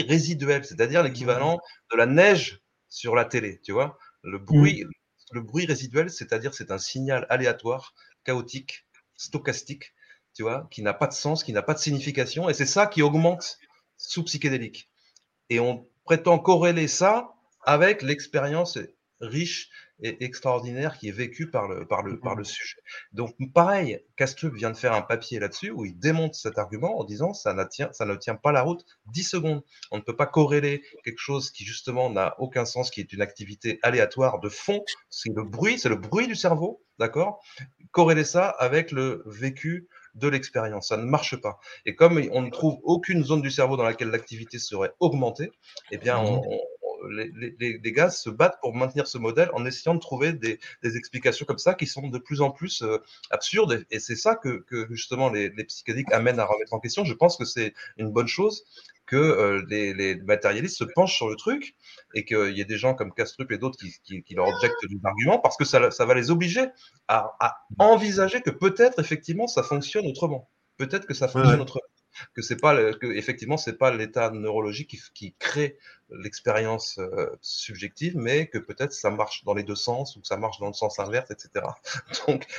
résiduel, c'est-à-dire l'équivalent de la neige sur la télé, tu vois. Le bruit résiduel, c'est-à-dire c'est un signal aléatoire, chaotique, stochastique, tu vois, qui n'a pas de sens, qui n'a pas de signification, et c'est ça qui augmente sous psychédélique. Et on prétend corréler ça avec l'expérience riche et extraordinaire qui est vécu par le sujet. Donc pareil, Kastrup vient de faire un papier là-dessus où il démonte cet argument en disant ça ne tient pas la route 10 secondes. On ne peut pas corréler quelque chose qui justement n'a aucun sens, qui est une activité aléatoire de fond, c'est le bruit du cerveau, d'accord ? Corréler ça avec le vécu de l'expérience, ça ne marche pas. Et comme on ne trouve aucune zone du cerveau dans laquelle l'activité serait augmentée, eh bien les gars se battent pour maintenir ce modèle en essayant de trouver des explications comme ça qui sont de plus en plus absurdes, et c'est ça que justement les psychédéliques amènent à remettre en question. Je pense que c'est une bonne chose que les matérialistes se penchent sur le truc et qu'il y ait des gens comme Kastrup et d'autres qui leur objectent des arguments, parce que ça va les obliger à envisager que peut-être effectivement ça fonctionne autrement, peut-être que ça fonctionne autrement. Que c'est pas effectivement c'est pas l'état neurologique qui crée l'expérience subjective, mais que peut-être ça marche dans les deux sens, ou que ça marche dans le sens inverse, etc.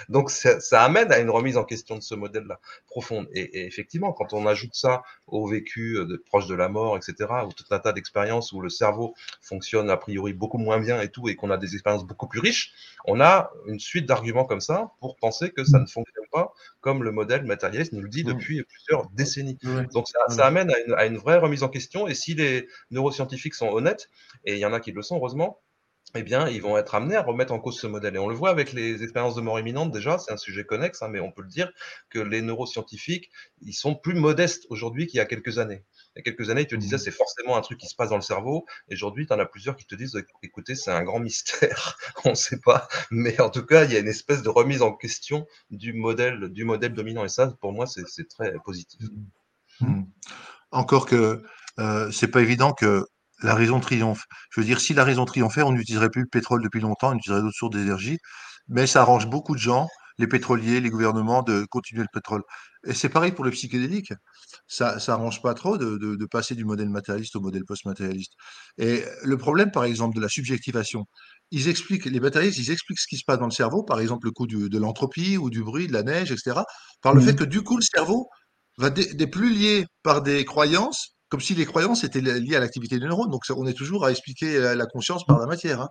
Donc ça amène à une remise en question de ce modèle-là profonde. Et effectivement, quand on ajoute ça au vécu proche de la mort, etc., ou tout un tas d'expériences où le cerveau fonctionne a priori beaucoup moins bien et tout, et qu'on a des expériences beaucoup plus riches, on a une suite d'arguments comme ça pour penser que ça ne fonctionne pas comme le modèle matérialiste nous le dit depuis plusieurs décennies. Donc ça amène à une vraie remise en question, et si les neuroscientifiques sont honnêtes, et il y en a qui le sont heureusement, eh bien ils vont être amenés à remettre en cause ce modèle. Et on le voit avec les expériences de mort imminente déjà, c'est un sujet connexe, mais on peut le dire que les neuroscientifiques, ils sont plus modestes aujourd'hui qu'il y a quelques années. Il y a quelques années, ils te disaient c'est forcément un truc qui se passe dans le cerveau, et aujourd'hui tu en as plusieurs qui te disent écoutez, c'est un grand mystère, on ne sait pas, mais en tout cas il y a une espèce de remise en question du modèle dominant, et ça pour moi c'est très positif. Encore que c'est pas évident que la raison triomphe. Je veux dire, si la raison triomphait, on n'utiliserait plus le pétrole depuis longtemps, on utiliserait d'autres sources d'énergie, mais ça arrange beaucoup de gens, les pétroliers, les gouvernements, de continuer le pétrole. Et c'est pareil pour le psychédélique. Ça arrange pas trop de passer du modèle matérialiste au modèle post-matérialiste. Et le problème, par exemple, de la subjectivation, les matérialistes expliquent ce qui se passe dans le cerveau, par exemple le coup de l'entropie ou du bruit, de la neige, etc., par le fait que du coup, le cerveau va des plus liés par des croyances, comme si les croyances étaient liées à l'activité des neurones. Donc, on est toujours à expliquer la conscience par la matière.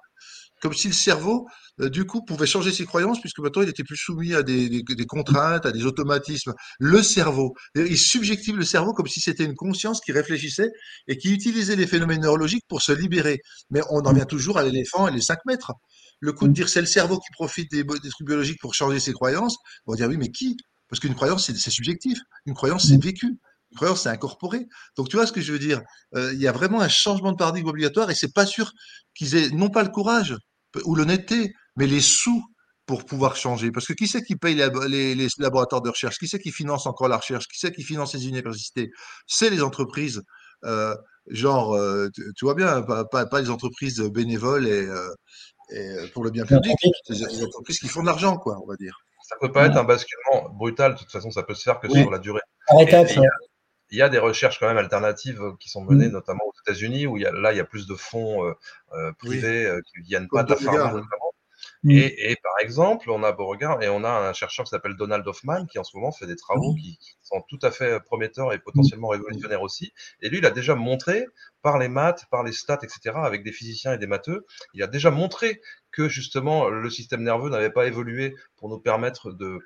Comme si le cerveau, du coup, pouvait changer ses croyances, puisque maintenant, il était plus soumis à des contraintes, à des automatismes. Le cerveau, il subjective le cerveau comme si c'était une conscience qui réfléchissait et qui utilisait les phénomènes neurologiques pour se libérer. Mais on en vient toujours à l'éléphant et les 5 mètres. Le coup de dire c'est le cerveau qui profite des trucs biologiques pour changer ses croyances, on va dire oui, mais qui ? Parce qu'une croyance, c'est subjectif. Une croyance, c'est vécu. Une croyance, c'est incorporé. Donc, tu vois ce que je veux dire ? Il y a vraiment un changement de paradigme obligatoire, et c'est pas sûr qu'ils aient non pas le courage ou l'honnêteté, mais les sous pour pouvoir changer. Parce que qui c'est qui paye les laboratoires de recherche ? Qui c'est qui finance encore la recherche ? Qui c'est qui finance les universités ? C'est les entreprises, tu vois bien, pas les entreprises bénévoles et pour le bien public, les entreprises qui font de l'argent, quoi, on va dire. Ça ne peut pas être un basculement brutal, de toute façon, ça peut se faire que sur la durée. Il y a des recherches quand même alternatives qui sont menées, notamment aux États-Unis, où il y a plus de fonds privés qui ne viennent pas de la pharma, notamment. Et par exemple, on a Beauregard, et on a un chercheur qui s'appelle Donald Hoffman, qui en ce moment fait des travaux qui sont tout à fait prometteurs et potentiellement révolutionnaires aussi. Et lui, il a déjà montré, par les maths, par les stats, etc., avec des physiciens et des matheux, il a déjà montré que justement le système nerveux n'avait pas évolué pour nous permettre de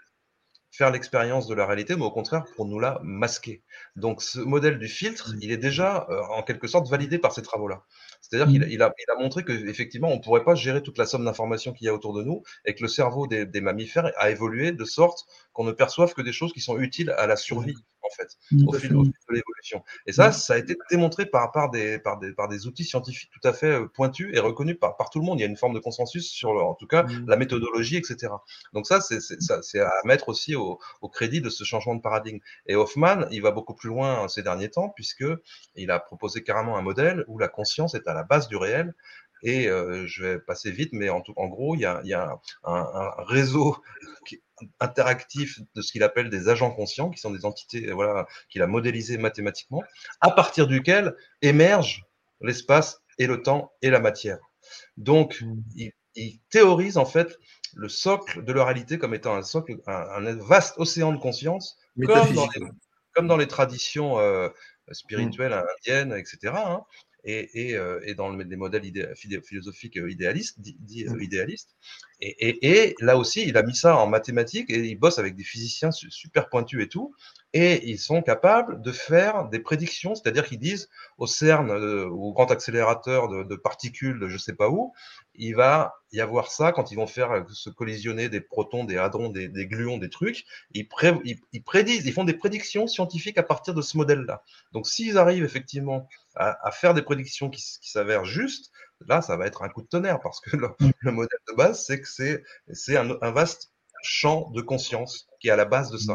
faire l'expérience de la réalité, mais au contraire pour nous la masquer. Donc ce modèle du filtre, il est déjà en quelque sorte validé par ces travaux-là. C'est-à-dire qu'il a montré qu'effectivement, on ne pourrait pas gérer toute la somme d'informations qu'il y a autour de nous, et que le cerveau des mammifères a évolué de sorte qu'on ne perçoive que des choses qui sont utiles à la survie, en fait, au fil de l'évolution. Et ça a été démontré par des outils scientifiques tout à fait pointus et reconnus par tout le monde. Il y a une forme de consensus sur, en tout cas, la méthodologie, etc. Donc ça, c'est à mettre aussi au crédit de ce changement de paradigme. Et Hoffman, il va beaucoup plus loin ces derniers temps, puisqu'il a proposé carrément un modèle où la conscience est à la base du réel, Et je vais passer vite, mais en gros, il y a un réseau interactif de ce qu'il appelle des agents conscients, qui sont des entités qu'il a modélisées mathématiquement, à partir duquel émergent l'espace et le temps et la matière. Donc, il théorise en fait le socle de leur réalité comme étant un socle, un vaste océan de conscience, comme dans les traditions spirituelles indiennes, etc. Hein, et dans les modèles philosophiques idéalistes. Et là aussi, il a mis ça en mathématiques et il bosse avec des physiciens super pointus et tout. Et ils sont capables de faire des prédictions, c'est-à-dire qu'ils disent au CERN, au grand accélérateur de particules, de je ne sais pas où, il va y avoir ça quand ils vont faire se collisionner des protons, des hadrons, des gluons, des trucs. Ils prédisent, ils font des prédictions scientifiques à partir de ce modèle-là. Donc, s'ils arrivent effectivement à faire des prédictions qui s'avèrent justes, là, ça va être un coup de tonnerre parce que le modèle de base, c'est que c'est un vaste champ de conscience qui est à la base de ça.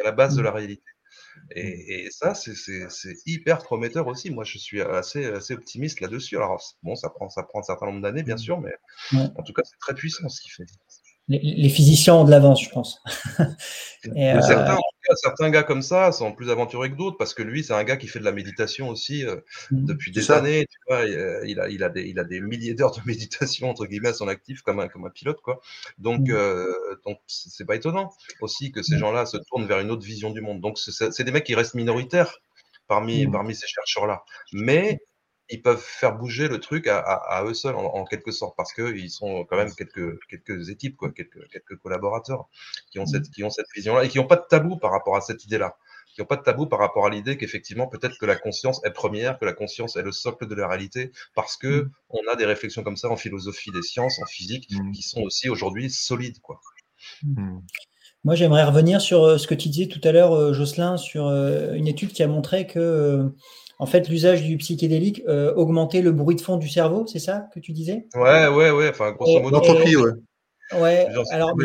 À la base de la réalité. Et ça, c'est hyper prometteur aussi. Moi, je suis assez optimiste là-dessus. Alors, bon, ça prend un certain nombre d'années, bien sûr, mais en tout cas, c'est très puissant ce qu'il fait. Les physiciens ont de l'avance, je pense. Et certains gars comme ça sont plus aventurés que d'autres, parce que lui, c'est un gars qui fait de la méditation aussi depuis des années. Tu vois, il a des milliers d'heures de méditation, entre guillemets, à son actif, comme un pilote, quoi. Donc, c'est pas étonnant aussi que ces gens-là se tournent vers une autre vision du monde. Donc, c'est des mecs qui restent minoritaires parmi ces chercheurs-là. Mais ils peuvent faire bouger le truc à eux seuls, en quelque sorte, parce qu'ils sont quand même quelques équipes, quoi, quelques collaborateurs qui ont cette vision-là et qui n'ont pas de tabou par rapport à cette idée-là, qui n'ont pas de tabou par rapport à l'idée qu'effectivement, peut-être que la conscience est première, que la conscience est le socle de la réalité, parce qu'on a des réflexions comme ça en philosophie des sciences, en physique, qui sont aussi aujourd'hui solides, quoi. Moi, j'aimerais revenir sur ce que tu disais tout à l'heure, Jocelin, sur une étude qui a montré que... En fait, l'usage du psychédélique augmentait le bruit de fond du cerveau, c'est ça que tu disais ? Ouais. Enfin, grosso modo, l'entropie, ouais. Alors,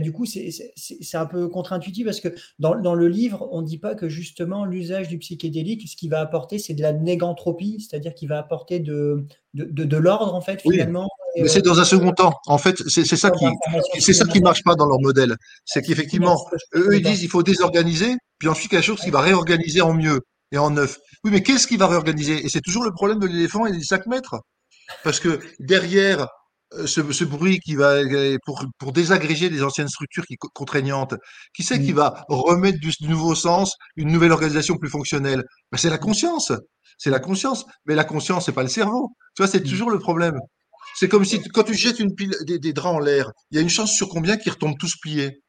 du coup, c'est un peu contre-intuitif parce que dans le livre, on ne dit pas que justement l'usage du psychédélique, ce qu'il va apporter, c'est de la négantropie, c'est-à-dire qu'il va apporter de l'ordre, en fait, finalement. Oui, mais c'est dans un second temps. En fait, c'est ça qui marche pas dans leur modèle. C'est qu'effectivement, eux, ils disent qu'il faut désorganiser, puis ensuite, quelque chose qui va réorganiser en mieux. Et en neuf. Oui, mais qu'est-ce qui va réorganiser ? Et c'est toujours le problème de l'éléphant et des 5 mètres. Parce que derrière ce bruit qui va, pour désagréger les anciennes structures contraignantes, qui c'est qui va remettre du nouveau sens, une nouvelle organisation plus fonctionnelle ? Ben, c'est la conscience. C'est la conscience. Mais la conscience, c'est pas le cerveau. Tu vois, c'est toujours le problème. C'est comme si, quand tu jettes une pile des draps en l'air, il y a une chance sur combien qu'ils retombent tous pliés.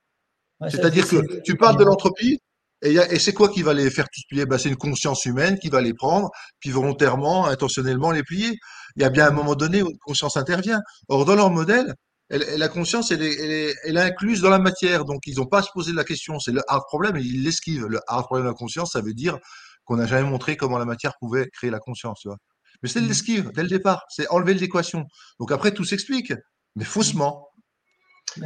Ouais, c'est-à-dire que tu parles de l'entropie, et c'est quoi qui va les faire tous plier ? Ben, c'est une conscience humaine qui va les prendre, puis volontairement, intentionnellement les plier. Il y a bien un moment donné où une conscience intervient. Or, dans leur modèle, la conscience, elle est incluse dans la matière. Donc, ils n'ont pas à se poser la question. C'est le hard problem, et ils l'esquivent. Le hard problem de la conscience, ça veut dire qu'on n'a jamais montré comment la matière pouvait créer la conscience. Tu vois. Mais c'est l'esquive, dès le départ. C'est enlever l'équation. Donc, après, tout s'explique, mais faussement.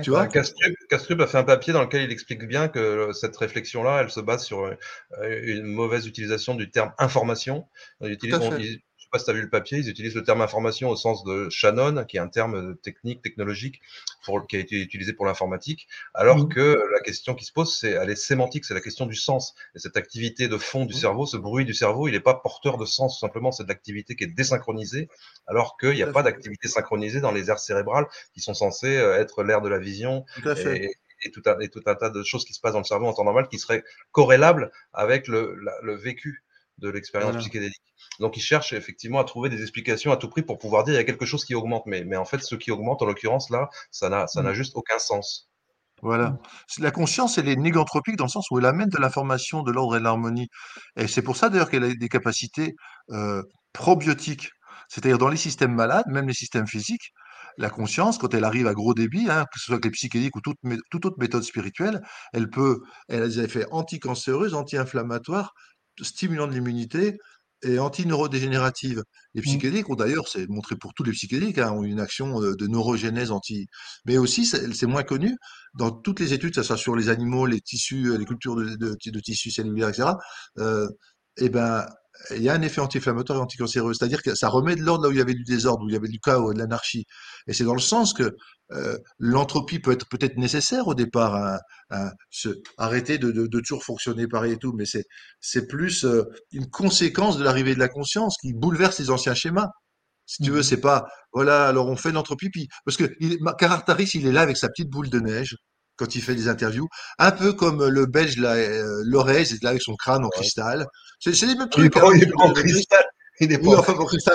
Tu vois, Kastrup a fait un papier dans lequel il explique bien que cette réflexion-là, elle se base sur une mauvaise utilisation du terme information. Je sais pas si tu as vu le papier, ils utilisent le terme information au sens de Shannon, qui est un terme technique, technologique, qui a été utilisé pour l'informatique, alors que la question qui se pose, elle est sémantique, c'est la question du sens. Et cette activité de fond du cerveau, ce bruit du cerveau, il n'est pas porteur de sens, tout simplement, c'est de l'activité qui est désynchronisée, alors qu'il n'y a pas d'activité synchronisée dans les aires cérébrales qui sont censées être l'aire de la vision. Tout à fait. Et tout un tas de choses qui se passent dans le cerveau en temps normal qui seraient corrélables avec le vécu de l'expérience psychédélique. Donc, ils cherchent effectivement à trouver des explications à tout prix pour pouvoir dire il y a quelque chose qui augmente. Mais en fait, ce qui augmente, en l'occurrence, là, ça n'a juste aucun sens. Voilà. La conscience, elle est négantropique dans le sens où elle amène de l'information, de l'ordre et de l'harmonie. Et c'est pour ça, d'ailleurs, qu'elle a des capacités probiotiques. C'est-à-dire, dans les systèmes malades, même les systèmes physiques, la conscience, quand elle arrive à gros débit, que ce soit avec les psychédéliques ou toute autre méthode spirituelle, elle a des effets anticancéreux, anti-inflammatoires, stimulant de l'immunité et anti-neurodégénérative. Les psychédéliques ont d'ailleurs, c'est montré pour tous les psychédéliques, ont une action de neurogénèse anti... Mais aussi, c'est moins connu, dans toutes les études, ça soit sur les animaux, les tissus, les cultures de tissus cellulaires, etc., il y a un effet anti-inflammatoire et anticancéreux, c'est-à-dire que ça remet de l'ordre là où il y avait du désordre, où il y avait du chaos, de l'anarchie. Et c'est dans le sens que l'entropie peut être peut-être nécessaire au départ, à arrêter de toujours fonctionner pareil et tout, mais c'est plus une conséquence de l'arrivée de la conscience qui bouleverse les anciens schémas. Si tu veux, c'est pas, voilà, alors on fait de l'entropie, puis, parce que Carhart-Harris, il est là avec sa petite boule de neige, quand il fait des interviews, un peu comme le Belge, Laureys, là avec son crâne en cristal. C'est les mêmes trucs. Il est pas en cristal.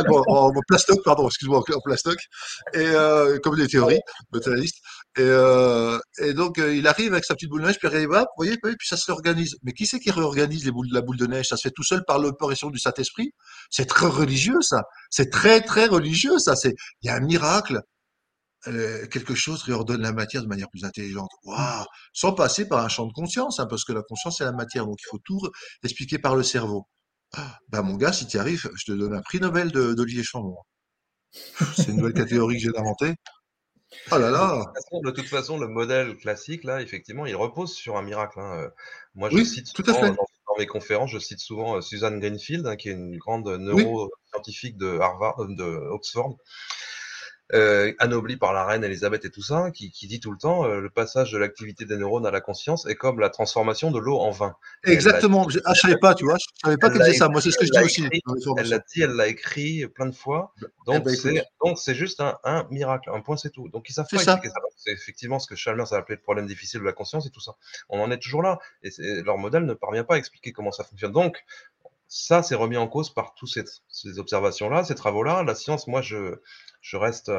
En plastoc, pardon, excuse-moi, en plastoc. Et comme les théories matérialistes. Et donc, il arrive avec sa petite boule de neige, puis il arrive, hop, vous voyez, puis ça se réorganise. Mais qui c'est qui réorganise la boule de neige? Ça se fait tout seul par l'opération du Saint-Esprit. C'est très religieux, ça. C'est très, très religieux, ça. Il y a un miracle. Quelque chose réordonne la matière de manière plus intelligente. Waouh! Sans passer par un champ de conscience, hein, parce que la conscience, c'est la matière, donc il faut tout expliquer par le cerveau. Ben, mon gars, si tu y arrives, je te donne un prix Nobel d'Olivier Chambon. C'est une nouvelle catégorie que j'ai inventée. Oh là là! De toute façon, le modèle classique, là, effectivement, il repose sur un miracle. Hein. Moi, je cite souvent dans mes conférences, Suzanne Greenfield, hein, qui est une grande neuroscientifique de Harvard, de Oxford. Anoblie par la reine Elisabeth et tout ça, qui dit tout le temps le passage de l'activité des neurones à la conscience est comme la transformation de l'eau en vin. Et exactement, je ne savais pas, tu vois, je ne savais pas qu'elle disait ça, moi c'est ce que je dis aussi. Elle l'a écrit plein de fois, donc c'est juste un miracle, un point c'est tout. Donc ils savent pas expliquer ça. C'est effectivement ce que Chalmers a appelé le problème difficile de la conscience et tout ça. On en est toujours là, et leur modèle ne parvient pas à expliquer comment ça fonctionne. Donc, ça, c'est remis en cause par toutes ces observations-là, ces travaux-là. La science, moi, je reste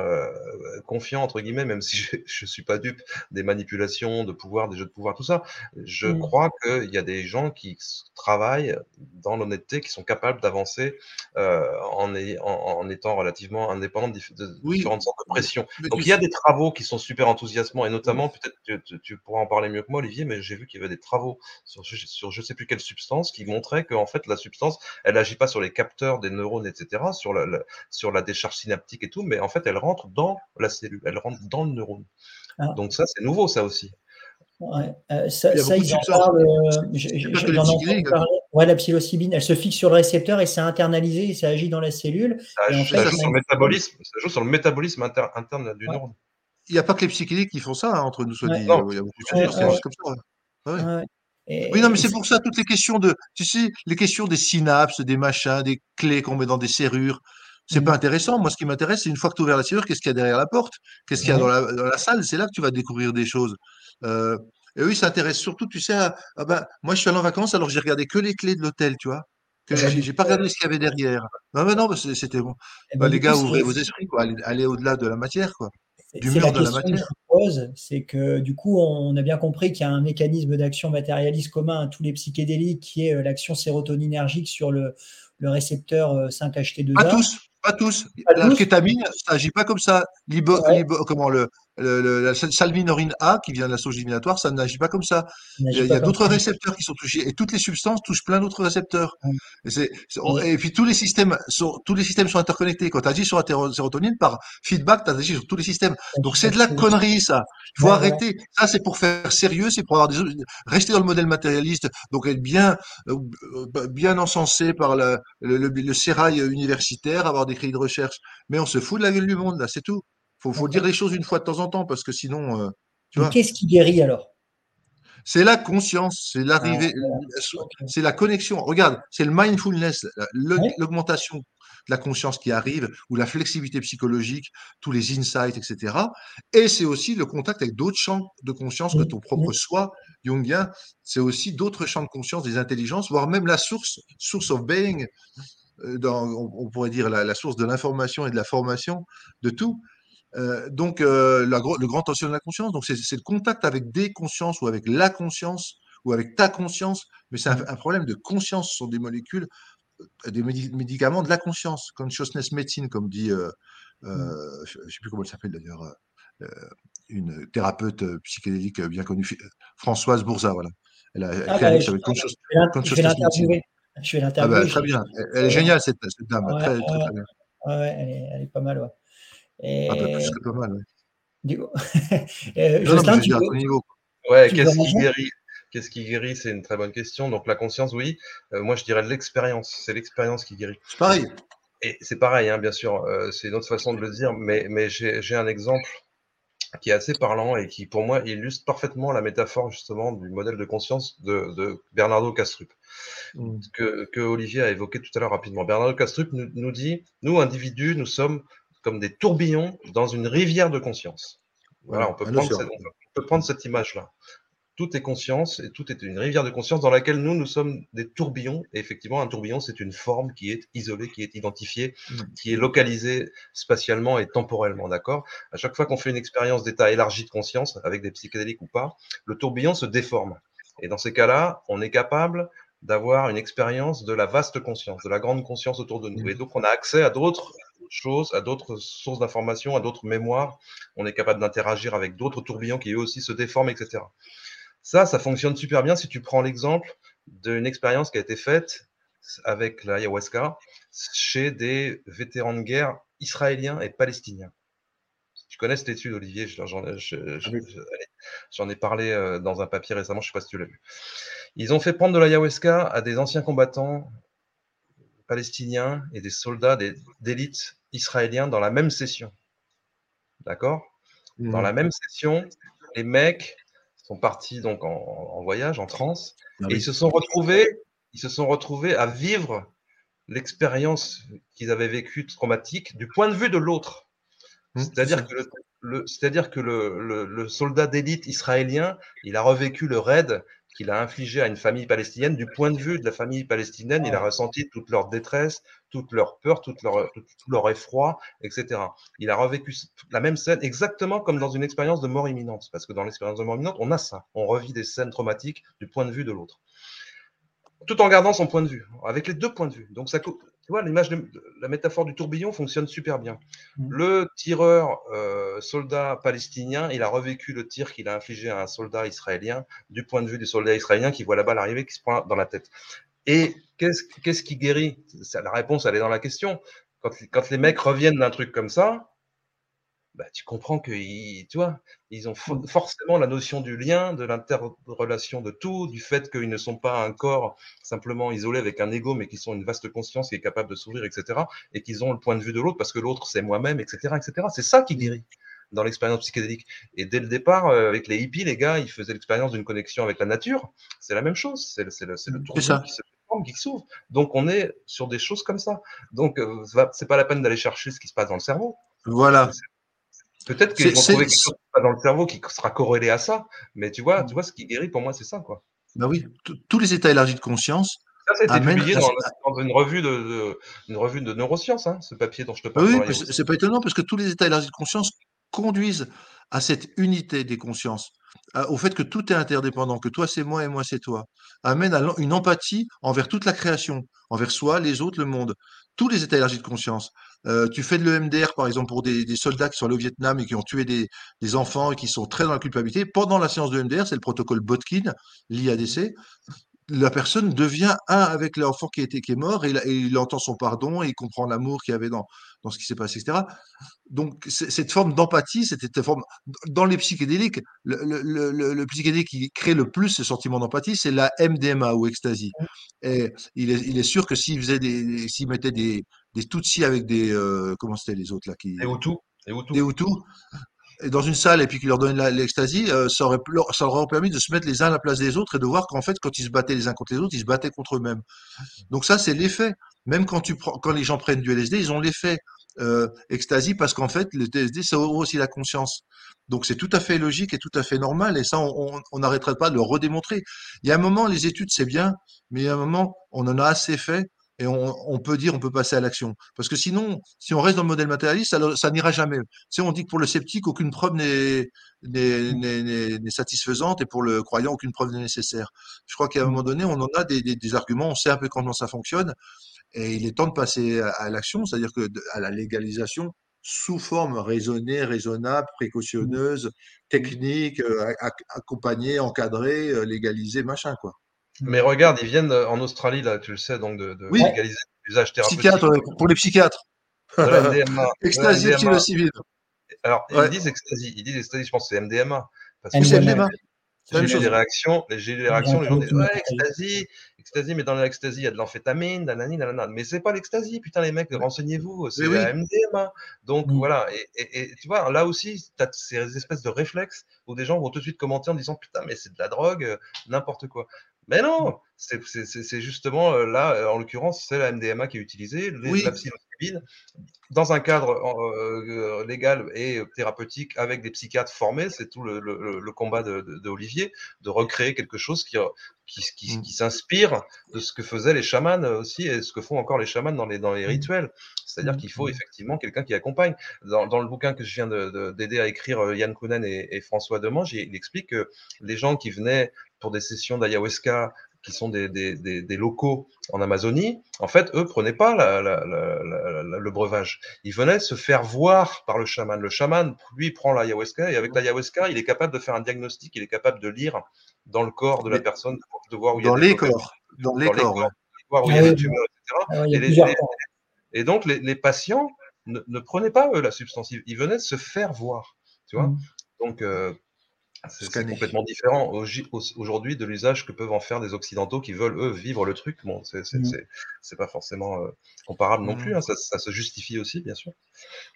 confiant, entre guillemets, même si je ne suis pas dupe des manipulations, de pouvoir, des jeux de pouvoir, tout ça. Je crois qu'il y a des gens qui travaillent dans l'honnêteté, qui sont capables d'avancer en étant relativement indépendants de différentes sortes de pressions. Donc, il y a des travaux qui sont super enthousiasmants, et notamment, peut-être tu pourras en parler mieux que moi, Olivier, mais j'ai vu qu'il y avait des travaux sur je ne sais plus quelle substance qui montraient qu'en fait, la substance, elle n'agit pas sur les capteurs des neurones, etc., sur la décharge synaptique et tout, mais en fait, elle rentre dans la cellule, elle rentre dans le neurone. Ah. Donc ça, c'est nouveau, ça aussi. Ouais. Ça ils en parlent. La psilocybine, elle se fixe sur le récepteur et c'est internalisé, et ça agit dans la cellule. Ça joue sur le métabolisme interne du neurone. Il n'y a pas que les psychédéliques qui font ça, hein, entre nous, Sony. Il y a beaucoup de choses, c'est juste comme ça. Ouais. Ouais. Oui, non, mais c'est pour ça, toutes les questions les questions des synapses, des machins, des clés qu'on met dans des serrures, c'est pas intéressant. Moi, ce qui m'intéresse, c'est une fois que tu as ouvert la serrure, qu'est-ce qu'il y a derrière la porte? Qu'est-ce qu'il y a dans la salle? C'est là que tu vas découvrir des choses. Et eux, ils s'intéressent surtout, tu sais, moi, je suis allé en vacances, alors j'ai regardé que les clés de l'hôtel, tu vois. J'ai pas regardé ce qu'il y avait derrière. Non, c'était bon. Les gars, ouvrez vos esprits, quoi. Allez au-delà de la matière, quoi. C'est la question que je pose, c'est que du coup, on a bien compris qu'il y a un mécanisme d'action matérialiste commun à tous les psychédéliques qui est l'action sérotoninergique sur le récepteur 5-HT2A. Pas tous. La kétamine, ça n'agit pas comme ça. La salminorine A, qui vient de la source divinatoire, ça n'agit pas comme ça. Il y a d'autres récepteurs qui sont touchés. Et toutes les substances touchent plein d'autres récepteurs. Oui. Et puis tous les systèmes sont interconnectés. Quand tu agis sur la sérotonine, par feedback, tu agis sur tous les systèmes. Donc c'est de la connerie, ça. Il faut arrêter. Ouais. Ça, c'est pour faire sérieux, c'est pour rester dans le modèle matérialiste, donc être bien encensé par le sérail universitaire, avoir des crédits de recherche. Mais on se fout de la gueule du monde, là, c'est tout. Faut dire les choses une fois de temps en temps, parce que sinon, tu vois. Qu'est-ce qui guérit alors? C'est la conscience, c'est l'arrivée, c'est la connexion. Regarde, c'est le mindfulness, l'augmentation de la conscience qui arrive, ou la flexibilité psychologique, tous les insights, etc. Et c'est aussi le contact avec d'autres champs de conscience que ton propre soi, jungien. C'est aussi d'autres champs de conscience, des intelligences, voire même la source of being, on pourrait dire la source de l'information et de la formation, de tout. Le grand tension de la conscience, donc c'est le contact avec des consciences ou avec la conscience ou avec ta conscience, mais c'est un problème de conscience. Ce sont des molécules, des médicaments de la conscience, consciousness medicine, comme dit, je ne sais plus comment elle s'appelle d'ailleurs, une thérapeute psychédélique bien connue, Françoise Bourza, voilà. Elle a créé ça avec consciousness medicine. Je vais l'interviewer. Très bien, elle est géniale cette dame, très bien. Ouais, elle est pas mal, ouais. Un peu plus que pas mal. Du coup, Jocelin, tu veux... niveau. Ouais, qu'est-ce qui guérit? Qu'est-ce qui guérit? C'est une très bonne question. Donc la conscience, oui. Moi, je dirais l'expérience. C'est l'expérience qui guérit. C'est pareil. Et c'est pareil, hein, bien sûr. C'est une autre façon de le dire, mais j'ai un exemple qui est assez parlant et qui, pour moi, illustre parfaitement la métaphore, justement, du modèle de conscience de Bernardo Kastrup, que Olivier a évoqué tout à l'heure rapidement. Bernardo Kastrup nous dit, nous, individus, nous sommes comme des tourbillons dans une rivière de conscience. Voilà, on peut prendre cette image-là. Tout est conscience et tout est une rivière de conscience dans laquelle nous sommes des tourbillons. Et effectivement, un tourbillon, c'est une forme qui est isolée, qui est identifiée, qui est localisée spatialement et temporellement, d'accord ? À chaque fois qu'on fait une expérience d'état élargi de conscience, avec des psychédéliques ou pas, le tourbillon se déforme. Et dans ces cas-là, on est capable d'avoir une expérience de la vaste conscience, de la grande conscience autour de nous. Et donc, on a accès à d'autres choses, à d'autres sources d'informations, à d'autres mémoires. On est capable d'interagir avec d'autres tourbillons qui, eux aussi, se déforment, etc. Ça fonctionne super bien si tu prends l'exemple d'une expérience qui a été faite avec la ayahuasca chez des vétérans de guerre israéliens et palestiniens. Tu connais cette étude, Olivier, j'en ai parlé dans un papier récemment, je ne sais pas si tu l'as vu. Ils ont fait prendre de la ayahuasca à des anciens combattants palestiniens et des soldats d'élite israéliens dans la même session. D'accord ? Dans la même session, les mecs sont partis donc en voyage, en transe, et ils se sont retrouvés à vivre l'expérience qu'ils avaient vécue traumatique du point de vue de l'autre. C'est-à-dire que le soldat d'élite israélien, il a revécu le raid qu'il a infligé à une famille palestinienne du point de vue de la famille palestinienne. Il a ressenti toute leur détresse, toute leur peur, tout leur effroi, etc. Il a revécu la même scène exactement comme dans une expérience de mort imminente, parce que dans l'expérience de mort imminente, on a ça. On revit des scènes traumatiques du point de vue de l'autre, tout en gardant son point de vue, avec les deux points de vue. Donc ça coupe. Tu vois, l'image la métaphore du tourbillon fonctionne super bien. Le tireur soldat palestinien, il a revécu le tir qu'il a infligé à un soldat israélien du point de vue du soldat israélien qui voit la balle arriver, qui se prend dans la tête. Et qu'est-ce qui guérit ? La réponse, elle est dans la question. Quand les mecs reviennent d'un truc comme ça, bah, tu comprends qu'ils ont forcément la notion du lien, de l'interrelation de tout, du fait qu'ils ne sont pas un corps simplement isolé avec un ego, mais qu'ils sont une vaste conscience qui est capable de s'ouvrir, etc. Et qu'ils ont le point de vue de l'autre, parce que l'autre, c'est moi-même, etc., etc. C'est ça qui guérit dans l'expérience psychédélique. Et dès le départ, avec les hippies, les gars, ils faisaient l'expérience d'une connexion avec la nature. C'est la même chose. C'est le tour qui se forme, qui s'ouvre. Donc, on est sur des choses comme ça. Donc, c'est pas la peine d'aller chercher ce qui se passe dans le cerveau. Voilà. Peut-être qu'ils vont trouver quelque chose dans le cerveau qui sera corrélé à ça, mais tu vois ce qui guérit pour moi, c'est ça, quoi. Bah oui, tous les états élargis de conscience. Ça a été publié dans une revue de neurosciences, hein, ce papier dont je te parle. Bah oui, c'est pas étonnant parce que tous les états élargis de conscience conduisent à cette unité des consciences, au fait que tout est interdépendant, que toi c'est moi et moi c'est toi, amène à une empathie envers toute la création, envers soi, les autres, le monde. Tous les états élargis de conscience. Tu fais de l'EMDR, par exemple, pour des soldats qui sont allés au Vietnam et qui ont tué des enfants et qui sont très dans la culpabilité. Pendant la séance de EMDR, c'est le protocole Botkin, l'IADC, la personne devient un avec l'enfant qui est mort et il entend son pardon et il comprend l'amour qu'il y avait dans ce qui s'est passé, etc. Donc, cette forme d'empathie, cette forme, dans les psychédéliques, le psychédélique qui crée le plus ce sentiment d'empathie, c'est la MDMA ou ecstasy. Et il est sûr que s'il mettait des Tutsis avec des... comment c'était les autres là qui... Des Hutus. Et dans une salle et puis qu'ils leur donnaient l'ecstasy, ça leur aurait permis de se mettre les uns à la place des autres et de voir qu'en fait, quand ils se battaient les uns contre les autres, ils se battaient contre eux-mêmes. Donc ça, c'est l'effet. Même quand les gens prennent du LSD, ils ont l'effet ecstasy parce qu'en fait, le LSD, ça ouvre aussi la conscience. Donc c'est tout à fait logique et tout à fait normal et ça, on n'arrêterait pas de le redémontrer. Il y a un moment, les études, c'est bien, mais il y a un moment, on en a assez fait. Et on peut dire, on peut passer à l'action. Parce que sinon, si on reste dans le modèle matérialiste, ça n'ira jamais. Tu sais, on dit que pour le sceptique, aucune preuve n'est satisfaisante et pour le croyant, aucune preuve n'est nécessaire. Je crois qu'à un moment donné, on en a des arguments, on sait un peu comment ça fonctionne et il est temps de passer à l'action, c'est-à-dire à la légalisation sous forme raisonnée, raisonnable, précautionneuse, technique, accompagnée, encadrée, légalisée, machin, quoi. Mais regarde, ils viennent en Australie, là, tu le sais, donc de légaliser l'usage thérapeutique. Pour les psychiatres. Ecstasy, psilocybine. Alors, ils disent ecstasy, je pense que c'est MDMA. Parce que MDMA. C'est même chose. J'ai eu des réactions, les gens disent ouais, ecstasy, mais dans l'ecstasy, il y a de l'amphétamine, mais c'est pas l'ecstasy, putain les mecs, renseignez-vous, c'est la MDMA. Donc voilà, et tu vois, là aussi, tu as ces espèces de réflexes où des gens vont tout de suite commenter en disant putain, mais c'est de la drogue, n'importe quoi. Mais non, c'est justement là, en l'occurrence, c'est la MDMA qui est utilisée, la psilocybine, dans un cadre légal et thérapeutique avec des psychiatres formés. C'est tout le combat de Olivier, de recréer quelque chose qui s'inspire de ce que faisaient les chamans aussi et ce que font encore les chamans dans les rituels. C'est-à-dire qu'il faut effectivement quelqu'un qui accompagne. Dans le bouquin que je viens d'aider à écrire Yann Kounen et François Demange, il explique que les gens qui venaient pour des sessions d'ayahuasca qui sont des locaux en Amazonie, en fait, eux prenaient pas le breuvage. Ils venaient se faire voir par le chaman. Le chaman, lui, prend l'ayahuasca et avec l'ayahuasca, il est capable de faire un diagnostic, il est capable de lire dans le corps de la personne, de voir où il y a des corps. Dans les corps. Voir où il y a des tumeurs, etc. Et donc, les patients ne prenaient pas, eux, la substance. Ils venaient se faire voir, tu vois. Donc, c'est complètement différent aujourd'hui de l'usage que peuvent en faire des Occidentaux qui veulent, eux, vivre le truc. Bon, c'est pas forcément comparable non plus. Hein. Ça se justifie aussi, bien sûr.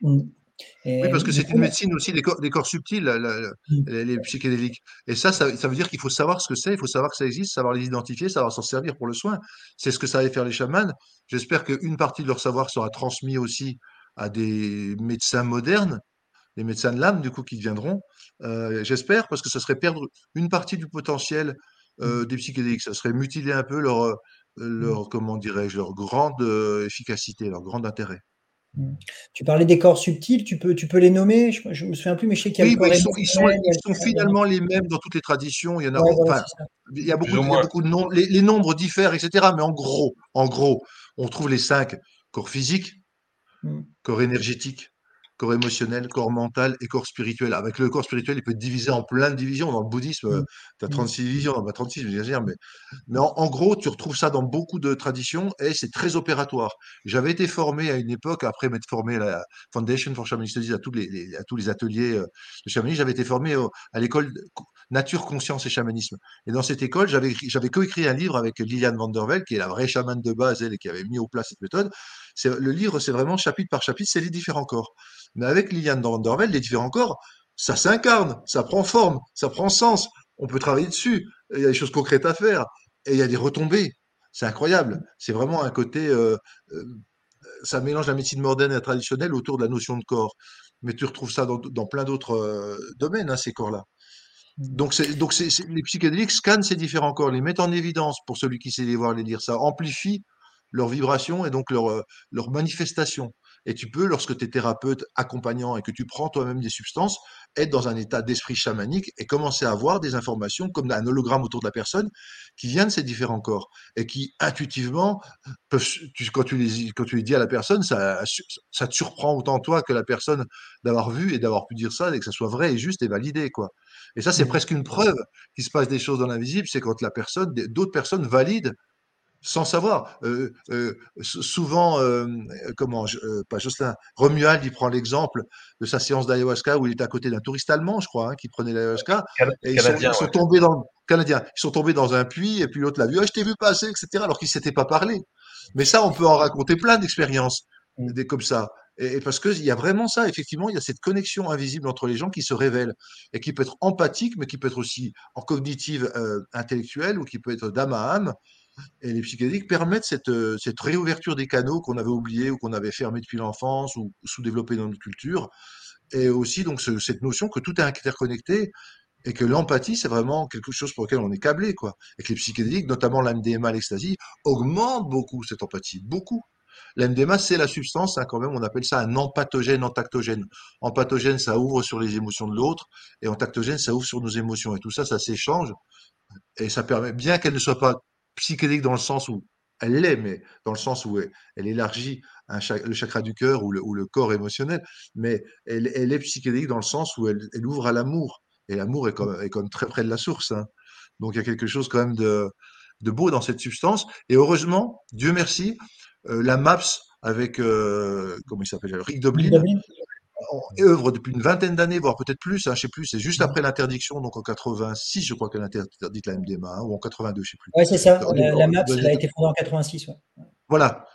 Oui, parce que c'est une médecine aussi des corps subtils, les psychédéliques. Et ça veut dire qu'il faut savoir ce que c'est, il faut savoir que ça existe, savoir les identifier, savoir s'en servir pour le soin. C'est ce que ça allait faire les chamans. J'espère qu'une partie de leur savoir sera transmise aussi à des médecins modernes, les médecins de l'âme, du coup, qui deviendront. J'espère, parce que ça serait perdre une partie du potentiel des psychédéliques. Ça serait mutiler un peu leur comment dirais-je, leur grande efficacité, leur grand intérêt. Tu parlais des corps subtils, tu peux les nommer. Je me souviens plus, mais je sais qu'il y a. Oui, ils sont finalement les mêmes dans toutes les traditions. Il y en a. Il y a beaucoup de noms. Les nombres diffèrent, etc. Mais en gros, on trouve les 5 corps physiques, corps énergétiques, corps émotionnel, corps mental et corps spirituel. Avec le corps spirituel, il peut être divisé en plein de divisions. Dans le bouddhisme, tu as 36 divisions, pas 36, mais en gros, tu retrouves ça dans beaucoup de traditions et c'est très opératoire. J'avais été formé à une époque, après m'être formé à la Foundation for Shamanic Studies, à tous les ateliers de chamanisme, j'avais été formé à l'école Nature, Conscience et Chamanisme. Et dans cette école, j'avais coécrit un livre avec Liliane Vandervelde, qui est la vraie chamane de base, elle, et qui avait mis au place cette méthode. Le livre, c'est vraiment chapitre par chapitre, c'est les différents corps. Mais avec Liliane Vandervelde, les différents corps, ça s'incarne, ça prend forme, ça prend sens. On peut travailler dessus. Il y a des choses concrètes à faire. Et il y a des retombées. C'est incroyable. C'est vraiment un côté... ça mélange la médecine moderne et la traditionnelle autour de la notion de corps. Mais tu retrouves ça dans plein d'autres domaines, hein, ces corps-là. Donc, les psychédéliques scannent ces différents corps, les mettent en évidence pour celui qui sait les voir, les lire. Ça amplifie leur vibration et donc leur manifestation. Et tu peux, lorsque tu es thérapeute accompagnant et que tu prends toi-même des substances, être dans un état d'esprit chamanique et commencer à avoir des informations comme un hologramme autour de la personne qui vient de ces différents corps et qui, intuitivement, quand tu les dis à la personne, ça te surprend autant toi que la personne d'avoir vu et d'avoir pu dire ça et que ça soit vrai et juste et validé, quoi. Et ça, c'est presque une preuve qu'il se passe des choses dans l'invisible, c'est quand d'autres personnes valident sans savoir. Pas Jocelin, Romuald, il prend l'exemple de sa séance d'ayahuasca où il était à côté d'un touriste allemand, je crois, qui prenait l'ayahuasca. Ils sont tombés dans un puits et puis l'autre l'a vu, je t'ai vu passer, etc. Alors qu'ils ne s'étaient pas parlé. Mais ça, on peut en raconter plein d'expériences comme ça. Et parce qu'il y a vraiment ça, effectivement, il y a cette connexion invisible entre les gens qui se révèlent et qui peut être empathique, mais qui peut être aussi en cognitive intellectuelle ou qui peut être d'âme à âme. Et les psychédéliques permettent cette réouverture des canaux qu'on avait oubliés ou qu'on avait fermés depuis l'enfance ou sous-développés dans notre culture. Et aussi donc cette notion que tout est interconnecté et que l'empathie, c'est vraiment quelque chose pour lequel on est câblé, quoi. Et que les psychédéliques, notamment la MDMA, l'ecstasy, augmentent beaucoup cette empathie, beaucoup. La MDMA, c'est la substance, hein, quand même, on appelle ça un empathogène, antactogène. Empathogène, ça ouvre sur les émotions de l'autre, et antactogène, ça ouvre sur nos émotions. Et tout ça, ça s'échange, et ça permet, bien qu'elle ne soit pas psychédélique dans le sens où elle l'est, mais dans le sens où elle élargit le chakra du cœur ou le corps émotionnel, mais elle est psychédélique dans le sens où elle ouvre à l'amour. Et l'amour est quand même très près de la source, hein. Donc il y a quelque chose quand même de beau dans cette substance. Et heureusement, Dieu merci, la MAPS avec Rick Doblin œuvre depuis une vingtaine d'années, voire peut-être plus, hein, je ne sais plus, c'est juste après l'interdiction, donc en 86, je crois qu'elle interdit la MDMA, hein, ou en 82, je ne sais plus. Oui, c'est ça, la MAPS, elle a été fondée en 86. Ouais. Voilà.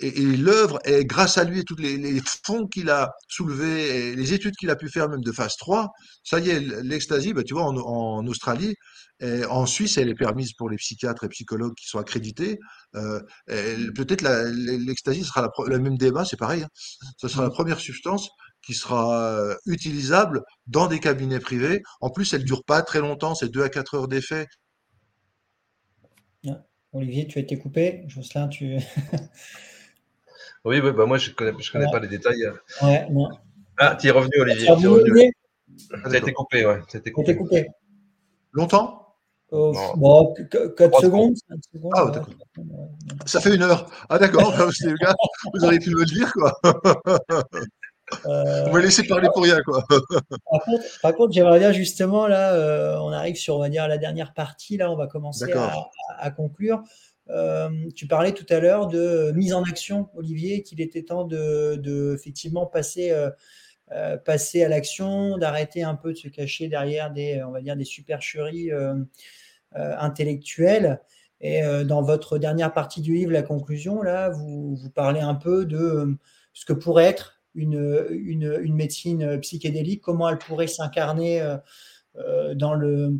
Et l'œuvre, grâce à lui et tous les fonds qu'il a soulevés, et les études qu'il a pu faire même de phase 3, ça y est, l'ecstasy, ben, tu vois, en Australie, et en Suisse, elle est permise pour les psychiatres et psychologues qui sont accrédités. Peut-être l'ecstasy sera le même débat, c'est pareil. Hein, ça sera la première substance qui sera utilisable dans des cabinets privés. En plus, elle ne dure pas très longtemps, c'est 2 à 4 heures d'effet. Ah, Olivier, tu as été coupé. Jocelin, tu... Oui, ouais, bah moi je connais pas les détails. Ouais, non. Ah, tu es revenu, Olivier. Ça a été coupé, ouais. Ça a été coupé. Longtemps ? Bon, 4 secondes, 5 secondes. Ah, d'accord. Ça fait 1 heure. Ah, d'accord. Vous auriez pu me le dire, quoi. Vous m'avez laissé parler pour rien, quoi. Par contre, j'aimerais dire justement, là, on arrive sur, on va dire, la dernière partie. Là, on va commencer à conclure. Tu parlais tout à l'heure de mise en action, Olivier, qu'il était temps de effectivement passer à l'action, d'arrêter un peu de se cacher derrière des, on va dire, des supercheries intellectuelles. Et dans votre dernière partie du livre, la conclusion, là, vous parlez un peu de ce que pourrait être une médecine psychédélique, comment elle pourrait s'incarner dans le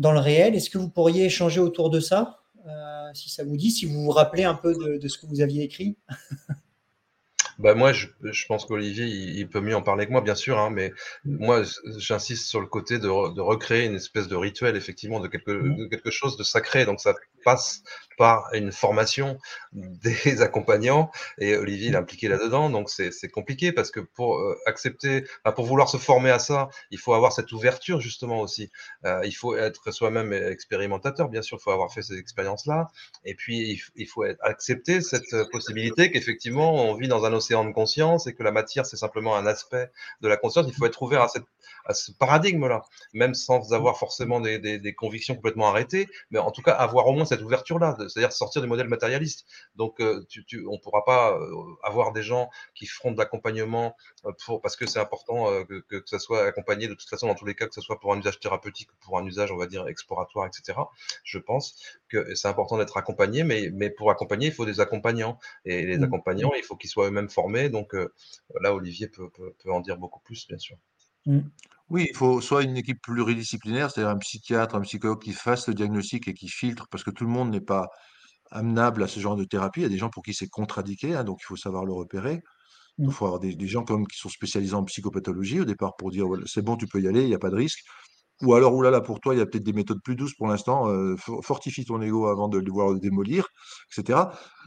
réel. Est-ce que vous pourriez échanger autour de ça ? Si ça vous dit, si vous vous rappelez un peu de ce que vous aviez écrit. Bah moi, je pense qu'Olivier, il peut mieux en parler que moi, bien sûr, hein, mais moi, j'insiste sur le côté de recréer une espèce de rituel, effectivement, de quelque chose de sacré. Donc, ça passe par une formation des accompagnants, et Olivier, il est impliqué là-dedans, donc c'est compliqué, parce que pour accepter, pour vouloir se former à ça, il faut avoir cette ouverture, justement, aussi. Il faut être soi-même expérimentateur, bien sûr, il faut avoir fait ces expériences-là, et puis il faut accepter cette possibilité qu'effectivement, on vit dans un océan de conscience, et que la matière, c'est simplement un aspect de la conscience. Il faut être ouvert à ce paradigme-là, même sans avoir forcément des convictions complètement arrêtées, mais en tout cas, avoir au moins cette ouverture-là, c'est-à-dire sortir du modèle matérialiste. Donc, on ne pourra pas avoir des gens qui feront de l'accompagnement parce que c'est important que ça soit accompagné de toute façon, dans tous les cas, que ce soit pour un usage thérapeutique ou pour un usage, on va dire, exploratoire, etc. Je pense que c'est important d'être accompagné, mais pour accompagner, il faut des accompagnants. Et les accompagnants, il faut qu'ils soient eux-mêmes formés. Donc, là, Olivier peut en dire beaucoup plus, bien sûr. Oui, il faut soit une équipe pluridisciplinaire, c'est-à-dire un psychiatre, un psychologue qui fasse le diagnostic et qui filtre, parce que tout le monde n'est pas amenable à ce genre de thérapie. Il y a des gens pour qui c'est contradicé, hein, donc il faut savoir le repérer. Il faut avoir des gens comme, qui sont spécialisés en psychopathologie au départ pour dire well, c'est bon, tu peux y aller, il n'y a pas de risque. Ou alors, oulala, pour toi, il y a peut-être des méthodes plus douces pour l'instant, fortifie ton ego avant de devoir le démolir, etc.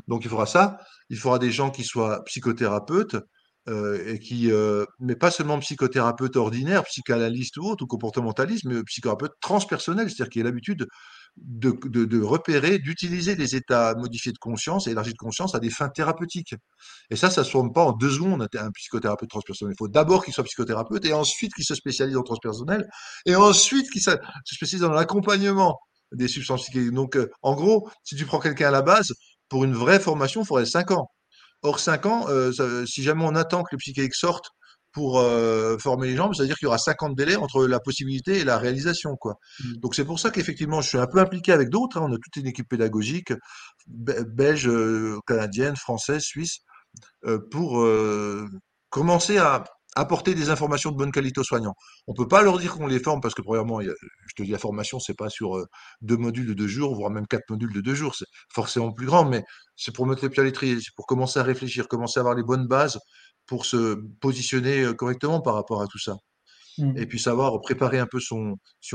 Donc il faudra ça. Il faudra des gens qui soient psychothérapeutes, et qui, mais pas seulement psychothérapeute ordinaire, psychanalyste ou autre, ou comportementaliste, mais psychothérapeute transpersonnel, c'est-à-dire qui a l'habitude de repérer, d'utiliser des états modifiés de conscience et élargis de conscience à des fins thérapeutiques. Et ça ne se forme pas en 2 secondes, un psychothérapeute transpersonnel. Il faut d'abord qu'il soit psychothérapeute, et ensuite qu'il se spécialise en transpersonnel, et ensuite qu'il se spécialise dans l'accompagnement des substances psychédéliques. Donc, en gros, si tu prends quelqu'un à la base, pour une vraie formation, il faudrait 5 ans. Or, 5 ans, si jamais on attend que les psychédéliques sortent pour former les gens, ça veut dire qu'il y aura 5 ans de délai entre la possibilité et la réalisation, quoi. Donc, c'est pour ça qu'effectivement, je suis un peu impliqué avec d'autres. Hein. On a toute une équipe pédagogique, belge, canadienne, française, suisse, pour commencer à apporter des informations de bonne qualité aux soignants. On ne peut pas leur dire qu'on les forme parce que, premièrement, je te dis, la formation, ce n'est pas sur 2 modules de 2 jours, voire même 4 modules de 2 jours. C'est forcément plus grand, mais c'est pour mettre les pieds à l'étrier, c'est pour commencer à réfléchir, commencer à avoir les bonnes bases pour se positionner correctement par rapport à tout ça. Et puis savoir préparer un peu si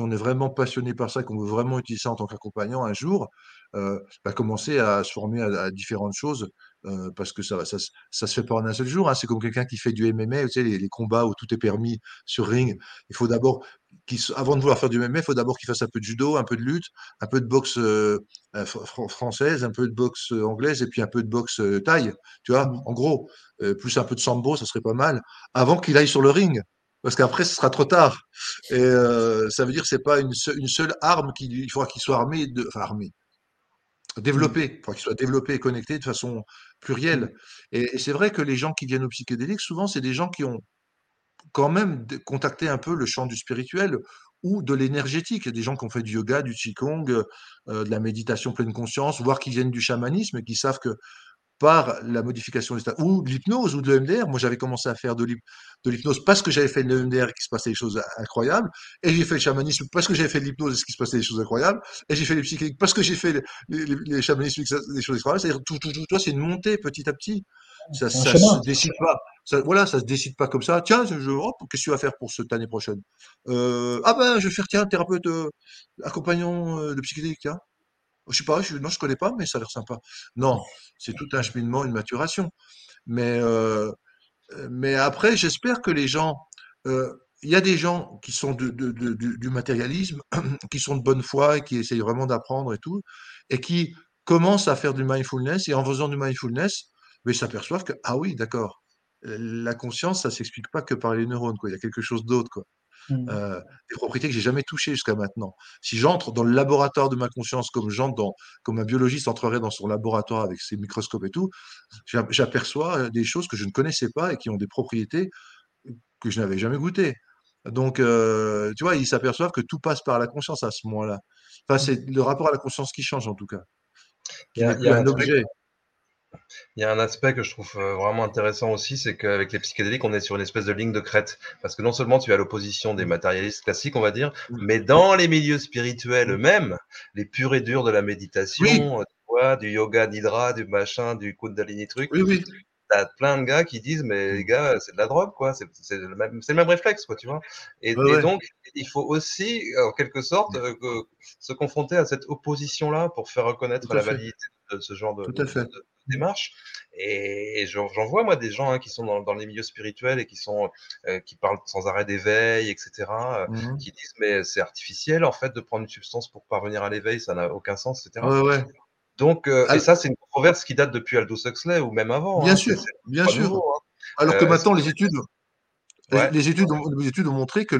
on est vraiment passionné par ça, qu'on veut vraiment utiliser ça en tant qu'accompagnant un jour, commencer à se former à différentes choses, parce que ça se fait pas en un seul jour, hein. C'est comme quelqu'un qui fait du MMA, tu sais, les combats où tout est permis sur ring. Il faut d'abord, avant de vouloir faire du MMA, il faut d'abord qu'il fasse un peu de judo, un peu de lutte, un peu de boxe française, un peu de boxe anglaise, et puis un peu de boxe thaï, tu vois, en gros, plus un peu de sambo, ça serait pas mal, avant qu'il aille sur le ring. Parce qu'après, ce sera trop tard. Et ça veut dire que ce n'est pas une seule arme. Il faudra qu'il soit armé, développé. Il faudra qu'il soit développé et connecté de façon plurielle. Et c'est vrai que les gens qui viennent aux psychédéliques, souvent, c'est des gens qui ont quand même contacter un peu le champ du spirituel ou de l'énergétique. Il y a des gens qui ont fait du yoga, du qigong, de la méditation pleine conscience, voire qui viennent du chamanisme et qui savent que par la modification des états, ou de l'hypnose, ou de l'EMDR. Moi, j'avais commencé à faire de l'hypnose parce que j'avais fait de l'EMDR et qu'il se passait des choses incroyables. Et j'ai fait le chamanisme parce que j'avais fait de l'hypnose et qu'il se passait des choses incroyables. Et j'ai fait les psychédéliques parce que j'ai fait les chamanismes des choses incroyables. C'est-à-dire, tout, c'est une montée petit à petit. Ça se décide pas. Ça se décide pas comme ça. Tiens, qu'est-ce que tu vas faire pour cette année prochaine? Je vais faire, thérapeute, accompagnant de psychédélique, tiens. Je connais pas, mais ça a l'air sympa. Non, c'est tout un cheminement, une maturation. Mais après, j'espère que les gens, il y a des gens qui sont du matérialisme, qui sont de bonne foi et qui essayent vraiment d'apprendre et tout, et qui commencent à faire du mindfulness, et en faisant du mindfulness, mais ils s'aperçoivent que, ah oui, d'accord, la conscience, ça s'explique pas que par les neurones, quoi. Il y a quelque chose d'autre, quoi. Des propriétés que j'ai jamais touchées jusqu'à maintenant. Si j'entre dans le laboratoire de ma conscience comme un biologiste entrerait dans son laboratoire avec ses microscopes et tout, j'aperçois des choses que je ne connaissais pas et qui ont des propriétés que je n'avais jamais goûtées. Donc, tu vois, ils s'aperçoivent que tout passe par la conscience à ce moment-là. Enfin, c'est le rapport à la conscience qui change en tout cas. Il y a un objet. Il y a un aspect que je trouve vraiment intéressant aussi, c'est qu'avec les psychédéliques, on est sur une espèce de ligne de crête. Parce que non seulement tu as l'opposition des matérialistes classiques, on va dire, mais dans les milieux spirituels eux-mêmes, les purs et durs de la méditation, tu vois, du yoga nidra, du machin, du kundalini truc, t'as plein de gars qui disent, mais les gars, c'est de la drogue, quoi. C'est le même réflexe, quoi, tu vois. Et donc, il faut aussi, en quelque sorte, se confronter à cette opposition-là pour faire reconnaître la validité de ce genre de démarche. Et j'en vois, moi, des gens qui sont dans les milieux spirituels et qui parlent sans arrêt d'éveil, etc., qui disent, mais c'est artificiel, en fait, de prendre une substance pour parvenir à l'éveil, ça n'a aucun sens, etc. Ouais. Donc, et ça, c'est une controverse qui date depuis Aldous Huxley ou même avant. Bien sûr. Nouveau, hein. Alors que maintenant, les études ont montré que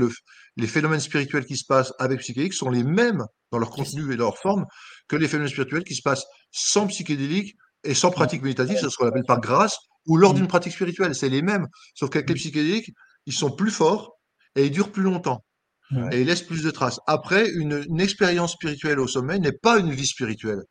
les phénomènes spirituels qui se passent avec psychédéliques sont les mêmes dans leur contenu et leur forme que les phénomènes spirituels qui se passent sans psychédélique et sans pratique méditative, c'est ce qu'on appelle par grâce, ou lors d'une pratique spirituelle. C'est les mêmes, sauf qu'avec les psychédéliques, ils sont plus forts et ils durent plus longtemps. Et ils laissent plus de traces. Après, une expérience spirituelle au sommet n'est pas une vie spirituelle.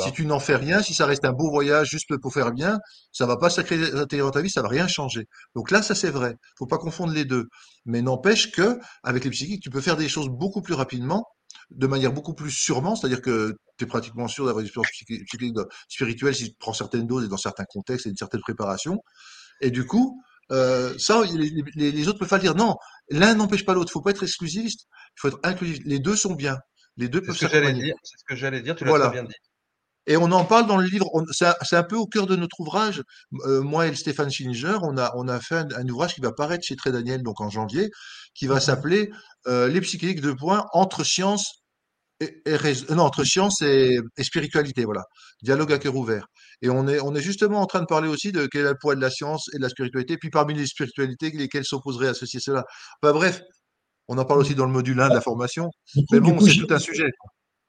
Si tu n'en fais rien, si ça reste un beau voyage juste pour faire bien, ça va pas sacrer l'intérieur de ta vie, ça va rien changer. Donc là, ça c'est vrai. Faut pas confondre les deux. Mais n'empêche que, avec les psychédéliques, tu peux faire des choses beaucoup plus rapidement, de manière beaucoup plus sûrement, c'est-à-dire que tu es pratiquement sûr d'avoir une expérience psychédélique spirituelle si tu prends certaines doses et dans certains contextes et une certaine préparation. Et du coup, ça, les autres peuvent pas le dire. Non, l'un n'empêche pas l'autre. Faut pas être exclusiviste. Il faut être inclusif. Les deux sont bien. Les deux peuvent s'accompagner. C'est ce que j'allais dire. Tu l'as bien dit. Et on en parle dans le livre, c'est un peu au cœur de notre ouvrage. Moi et Stéphane Schillinger, on a fait un ouvrage qui va paraître chez Très Daniel, donc en janvier, qui va s'appeler Les psychédéliques de points entre science et spiritualité, voilà. Dialogue à cœur ouvert. Et on est justement en train de parler aussi de quel est le poids de la science et de la spiritualité, puis parmi les spiritualités, lesquelles s'opposeraient à ceci et cela. Enfin bref, on en parle aussi dans le module 1 de la formation, mais bon, c'est tout un sujet.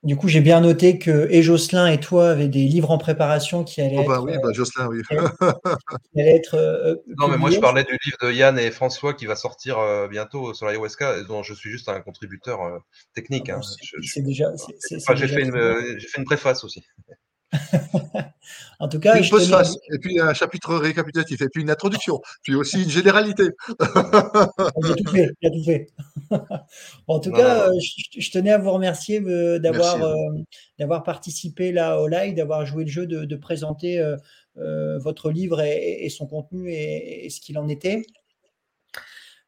Du coup, j'ai bien noté que et Jocelin et toi avaient des livres en préparation qui allaient Jocelin, oui. Qui allaient être non, mais moi, je parlais du livre de Yann et François qui va sortir bientôt sur l'ayahuasca, dont je suis juste un contributeur technique. J'ai fait une préface aussi. En tout cas, une postface, et puis un chapitre récapitulatif, et puis une introduction, puis aussi une généralité. Il a tout fait. En tout cas, je tenais à vous remercier d'avoir participé là au live, d'avoir joué le jeu de présenter votre livre et son contenu et ce qu'il en était.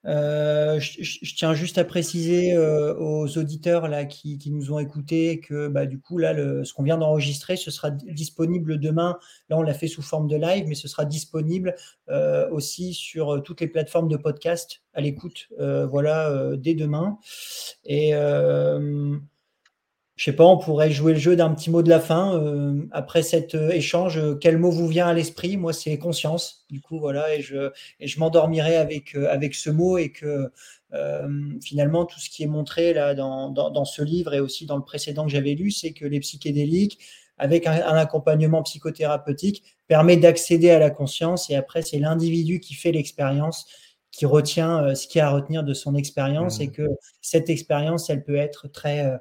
Je tiens juste à préciser aux auditeurs là qui nous ont écoutés que du coup là ce qu'on vient d'enregistrer, ce sera disponible demain. Là on l'a fait sous forme de live, mais ce sera disponible aussi sur toutes les plateformes de podcast à l'écoute. Dès demain. Et je sais pas, on pourrait jouer le jeu d'un petit mot de la fin. Après cet échange, quel mot vous vient à l'esprit? Moi, c'est conscience. Du coup, voilà, et je m'endormirai avec ce mot et que finalement, tout ce qui est montré là dans ce livre et aussi dans le précédent que j'avais lu, c'est que les psychédéliques, avec un accompagnement psychothérapeutique, permet d'accéder à la conscience. Et après, c'est l'individu qui fait l'expérience, qui retient ce qu'il y a à retenir de son expérience, et que cette expérience, elle peut être très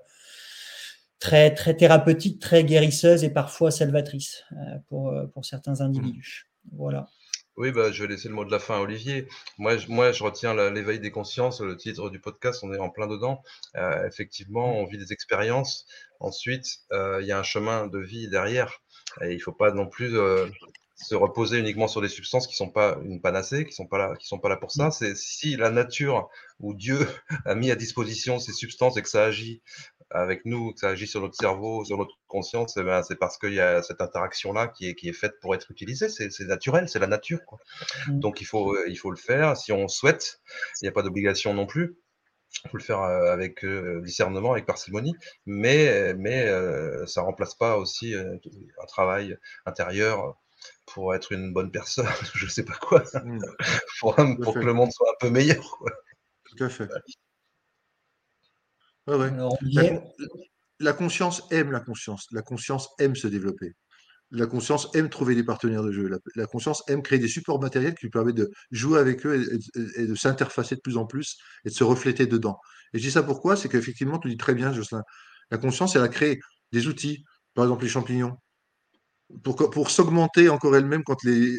thérapeutique, très guérisseuse et parfois salvatrice pour certains individus. Voilà. Oui, je vais laisser le mot de la fin à Olivier. Moi, je retiens l'éveil des consciences, le titre du podcast, on est en plein dedans. Effectivement, on vit des expériences. Ensuite, il y a un chemin de vie derrière. Et il ne faut pas non plus se reposer uniquement sur des substances qui ne sont pas une panacée, qui ne sont pas là pour ça. C'est si la nature ou Dieu a mis à disposition ces substances et que ça agit avec nous, que ça agit sur notre cerveau, sur notre conscience, eh bien, c'est parce qu'il y a cette interaction-là qui est faite pour être utilisée. C'est naturel, c'est la nature, quoi. Donc, il faut le faire. Si on souhaite, il n'y a pas d'obligation non plus. Il faut le faire avec discernement, avec parcimonie, mais ça ne remplace pas aussi un travail intérieur pour être une bonne personne, je ne sais pas quoi, pour que le monde soit un peu meilleur, quoi. Tout à fait. Ouais, ouais. Alors, la conscience aime la conscience. La conscience aime se développer. La conscience aime trouver des partenaires de jeu. La conscience aime créer des supports matériels qui lui permettent de jouer avec eux et de s'interfacer de plus en plus et de se refléter dedans. Et je dis ça pourquoi? C'est qu'effectivement, tu dis très bien, Jocelin, la conscience, elle a créé des outils, par exemple les champignons, pour s'augmenter encore elle-même quand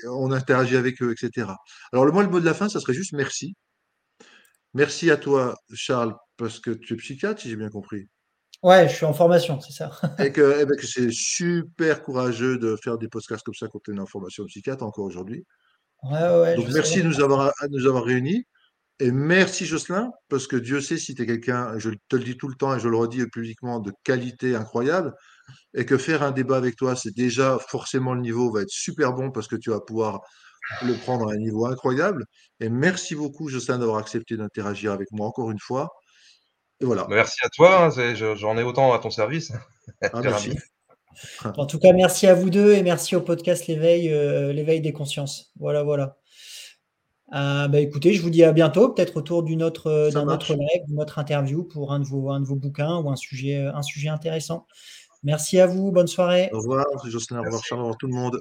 on interagit avec eux, etc. Alors, le mot de la fin, ça serait juste merci. Merci à toi, Charles, parce que tu es psychiatre, si j'ai bien compris. Ouais, je suis en formation, c'est ça. Et que c'est super courageux de faire des podcasts comme ça quand tu es en formation de psychiatre encore aujourd'hui. Ouais, donc, merci de nous avoir réunis. Et merci, Jocelin, parce que Dieu sait si tu es quelqu'un, je te le dis tout le temps et je le redis publiquement, de qualité incroyable. Et que faire un débat avec toi, c'est déjà forcément le niveau va être super bon parce que tu vas pouvoir le prendre à un niveau incroyable. Et merci beaucoup, Jocelin, d'avoir accepté d'interagir avec moi encore une fois. Et voilà. Merci à toi, j'en ai autant à ton service. Merci. En tout cas, merci à vous deux et merci au podcast L'éveil des consciences. Voilà. Écoutez, je vous dis à bientôt, peut-être autour d'un autre live, d'une autre interview pour un de vos bouquins ou un sujet intéressant. Merci à vous, bonne soirée. Au revoir, Jocelin, au revoir Charles, au revoir tout le monde.